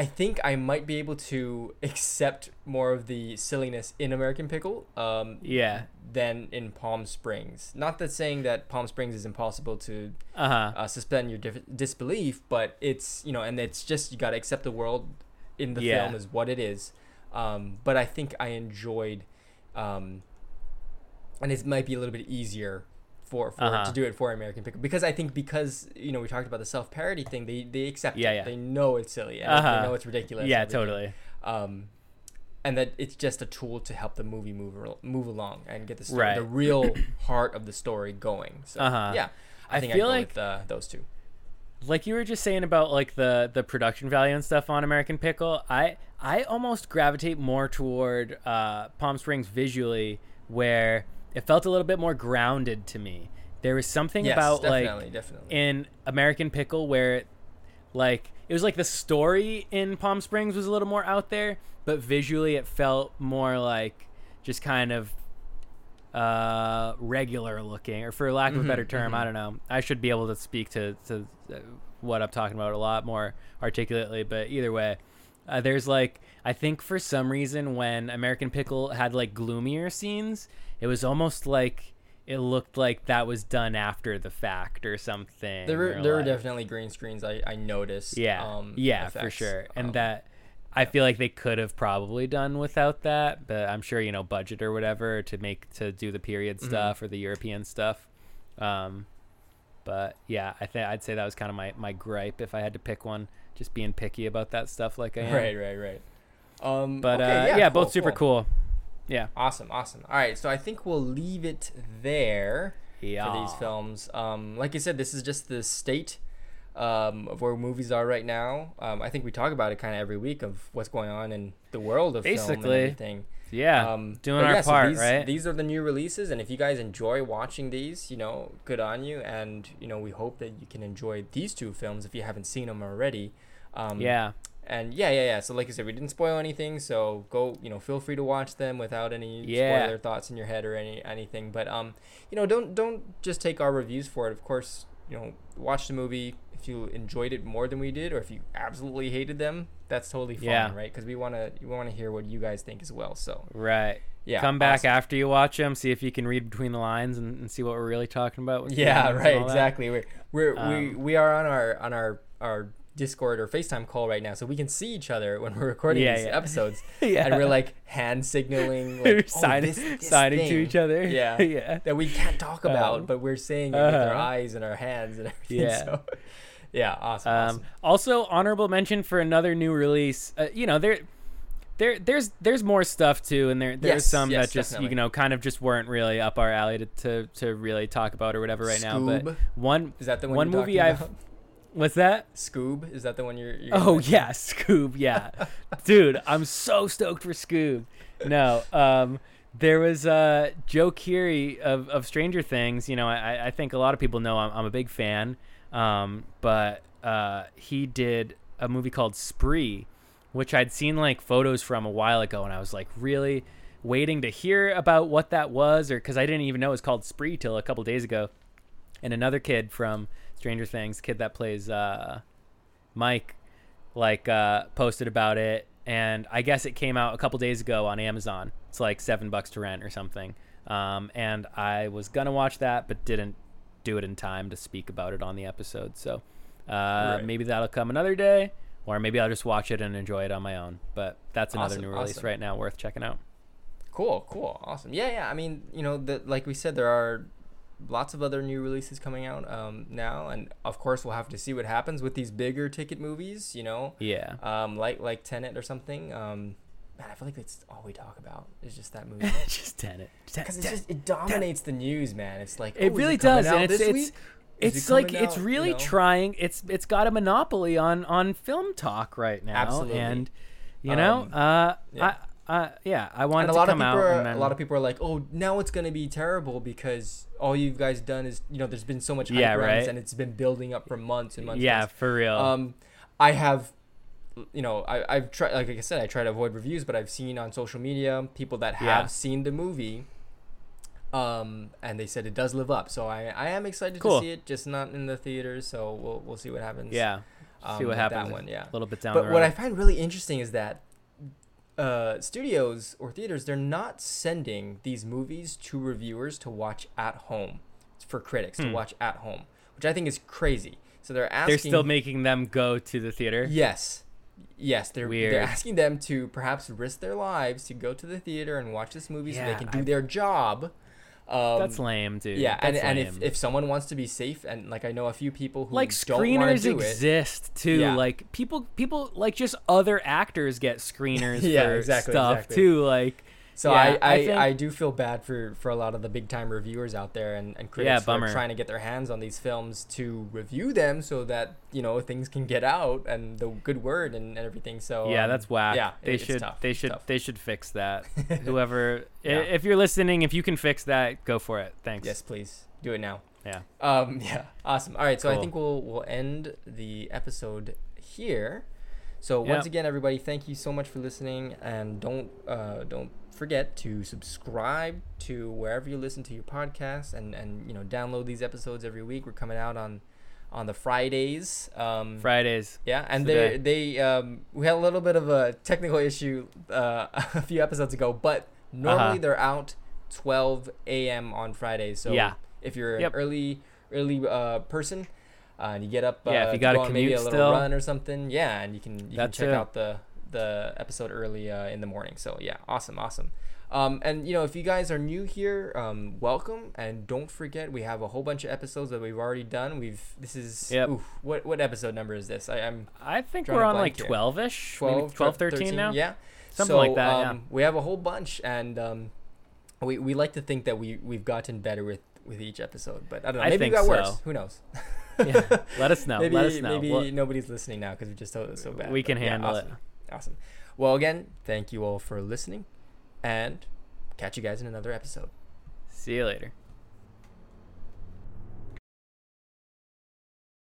think I might be able to accept more of the silliness in American Pickle than in Palm Springs. Not that saying that Palm Springs is impossible to suspend your disbelief, but it's, you know, and it's just, you got to accept the world in the film is what it is. But I think I enjoyed, and it might be a little bit easier for to do it for American Pickle, because I think, because, you know, we talked about the self-parody thing, they accept it. They know it's silly and they know it's ridiculous. Yeah, totally. And that it's just a tool to help the movie move along and get the story, the real heart of the story going. So yeah, I think I feel I'd go with those two. Like you were just saying about like the production value and stuff on American Pickle, I almost gravitate more toward Palm Springs visually, where it felt a little bit more grounded to me. There was something about in American Pickle where like it was like the story in Palm Springs was a little more out there, but visually it felt more like just kind of regular looking, or for lack of a better term, I don't know. I should be able to speak to what I'm talking about a lot more articulately, but either way, there's like, I think for some reason when American Pickle had like gloomier scenes, it was almost like it looked like that was done after the fact or something. There were definitely green screens. I noticed. Yeah. Effects. For sure. And that, I feel like they could have probably done without that, but I'm sure, you know, budget or whatever to do the period stuff or the European stuff. But yeah, I'd say that was kind of my gripe if I had to pick one, just being picky about that stuff like I am. Right. Both super cool. Yeah. Awesome. All right, so I think we'll leave it there for these films. Like I said, this is just the state of where movies are right now. I think we talk about it kind of every week of what's going on in the world of film and everything. Yeah, doing our part, so right? These are the new releases, and if you guys enjoy watching these, you know, good on you, and, you know, we hope that you can enjoy these two films if you haven't seen them already. So like I said, we didn't spoil anything, so go, you know, feel free to watch them without any spoiler thoughts in your head or anything. But, you know, don't just take our reviews for it. Of course, you know, watch the movie. If you enjoyed it more than we did, or if you absolutely hated them, that's totally fine, right? Because we want to hear what you guys think as well. So right, yeah, come back after you watch them, see if you can read between the lines and see what we're really talking about. With exactly. We are on our Discord or FaceTime call right now, so we can see each other when we're recording these episodes. And we're like hand signaling, like, signing to each other. Yeah, that we can't talk about, but we're saying it with our eyes and our hands and everything. Yeah. So. Yeah, awesome. Also, honorable mention for another new release. You know, there's more stuff too, and there's some that just definitely, you know, kind of just weren't really up our alley to really talk about or whatever right now. But one is that the one you're movie I've about? What's that? Scoob, is that the one you're Oh yeah, Scoob. Yeah, dude, I'm so stoked for Scoob. No, there was Joe Keery of Stranger Things. You know, I think a lot of people know I'm a big fan. But he did a movie called Spree, which I'd seen like photos from a while ago, and I was like really waiting to hear about what that was, or because I didn't even know it was called Spree till a couple days ago. And another kid from Stranger Things, the kid that plays Mike, like posted about it, and I guess it came out a couple days ago on Amazon. It's like $7 to rent or something. And I was gonna watch that, but didn't do it in time to speak about it on the episode, so maybe that'll come another day, or maybe I'll just watch it and enjoy it on my own. But that's another new release right now worth checking out. Cool Awesome. I mean, you know, like we said, there are lots of other new releases coming out now, and of course we'll have to see what happens with these bigger ticket movies, you know, like Tenet or something. Man, I feel like that's all we talk about is just that movie. Just Tenet. Because it dominates the news, man. It's like, it really does. And it's like, it's really trying. It's got a monopoly on film talk right now. Absolutely. And, you know, I want it to come out. And a lot of people are like, oh, now it's going to be terrible because all you guys done is, you know, there's been so much hype and it's been building up for months and months. Yeah, for real. I have... You know, I've tried, like I said, I try to avoid reviews, but I've seen on social media people that have seen the movie, and they said it does live up. So I am excited to see it, just not in the theaters. So we'll see what happens. Yeah, see what happens. That one, a little bit down. But the road. What I find really interesting is that studios or theaters, they're not sending these movies to reviewers to watch at home, for critics to watch at home, which I think is crazy. So they're asking. They're still making them go to the theater. Yes, they're asking them to perhaps risk their lives to go to the theater and watch this movie so they can do their job. That's lame, dude. Yeah, and if someone wants to be safe, and like I know a few people who like don't want to do it. Like screeners exist too. Yeah. Like people like just other actors get screeners for stuff too. Like So yeah, I do feel bad for a lot of the big time reviewers out there and critics who are trying to get their hands on these films to review them so that, you know, things can get out and the good word and everything. So yeah, that's whack. Yeah, they should fix that. Whoever, if you're listening, if you can fix that, go for it. Thanks. Yes, please do it now. Yeah. Yeah. Awesome. All right. So cool. I think we'll end the episode here. So once again, everybody, thank you so much for listening, and don't forget to subscribe to wherever you listen to your podcasts, and you know, download these episodes every week. We're coming out on the Fridays. Yeah, and they we had a little bit of a technical issue a few episodes ago, but normally they're out 12 a.m. on Fridays. So if you're an early person and you get up, if you got to go on maybe a little run or something, and you can check out the episode early in the morning. So awesome. And you know, if you guys are new here, welcome, and don't forget we have a whole bunch of episodes that we've already done. What episode number is this? I think we're on like 12-ish, 12, 13 now, like that. We have a whole bunch, and we like to think that we've gotten better with each episode, but I don't know, maybe we got worse, who knows. Yeah, let us know. Maybe nobody's listening now because we just told it so bad. We can handle it. Awesome. Well, again, thank you all for listening, and catch you guys in another episode. See you later.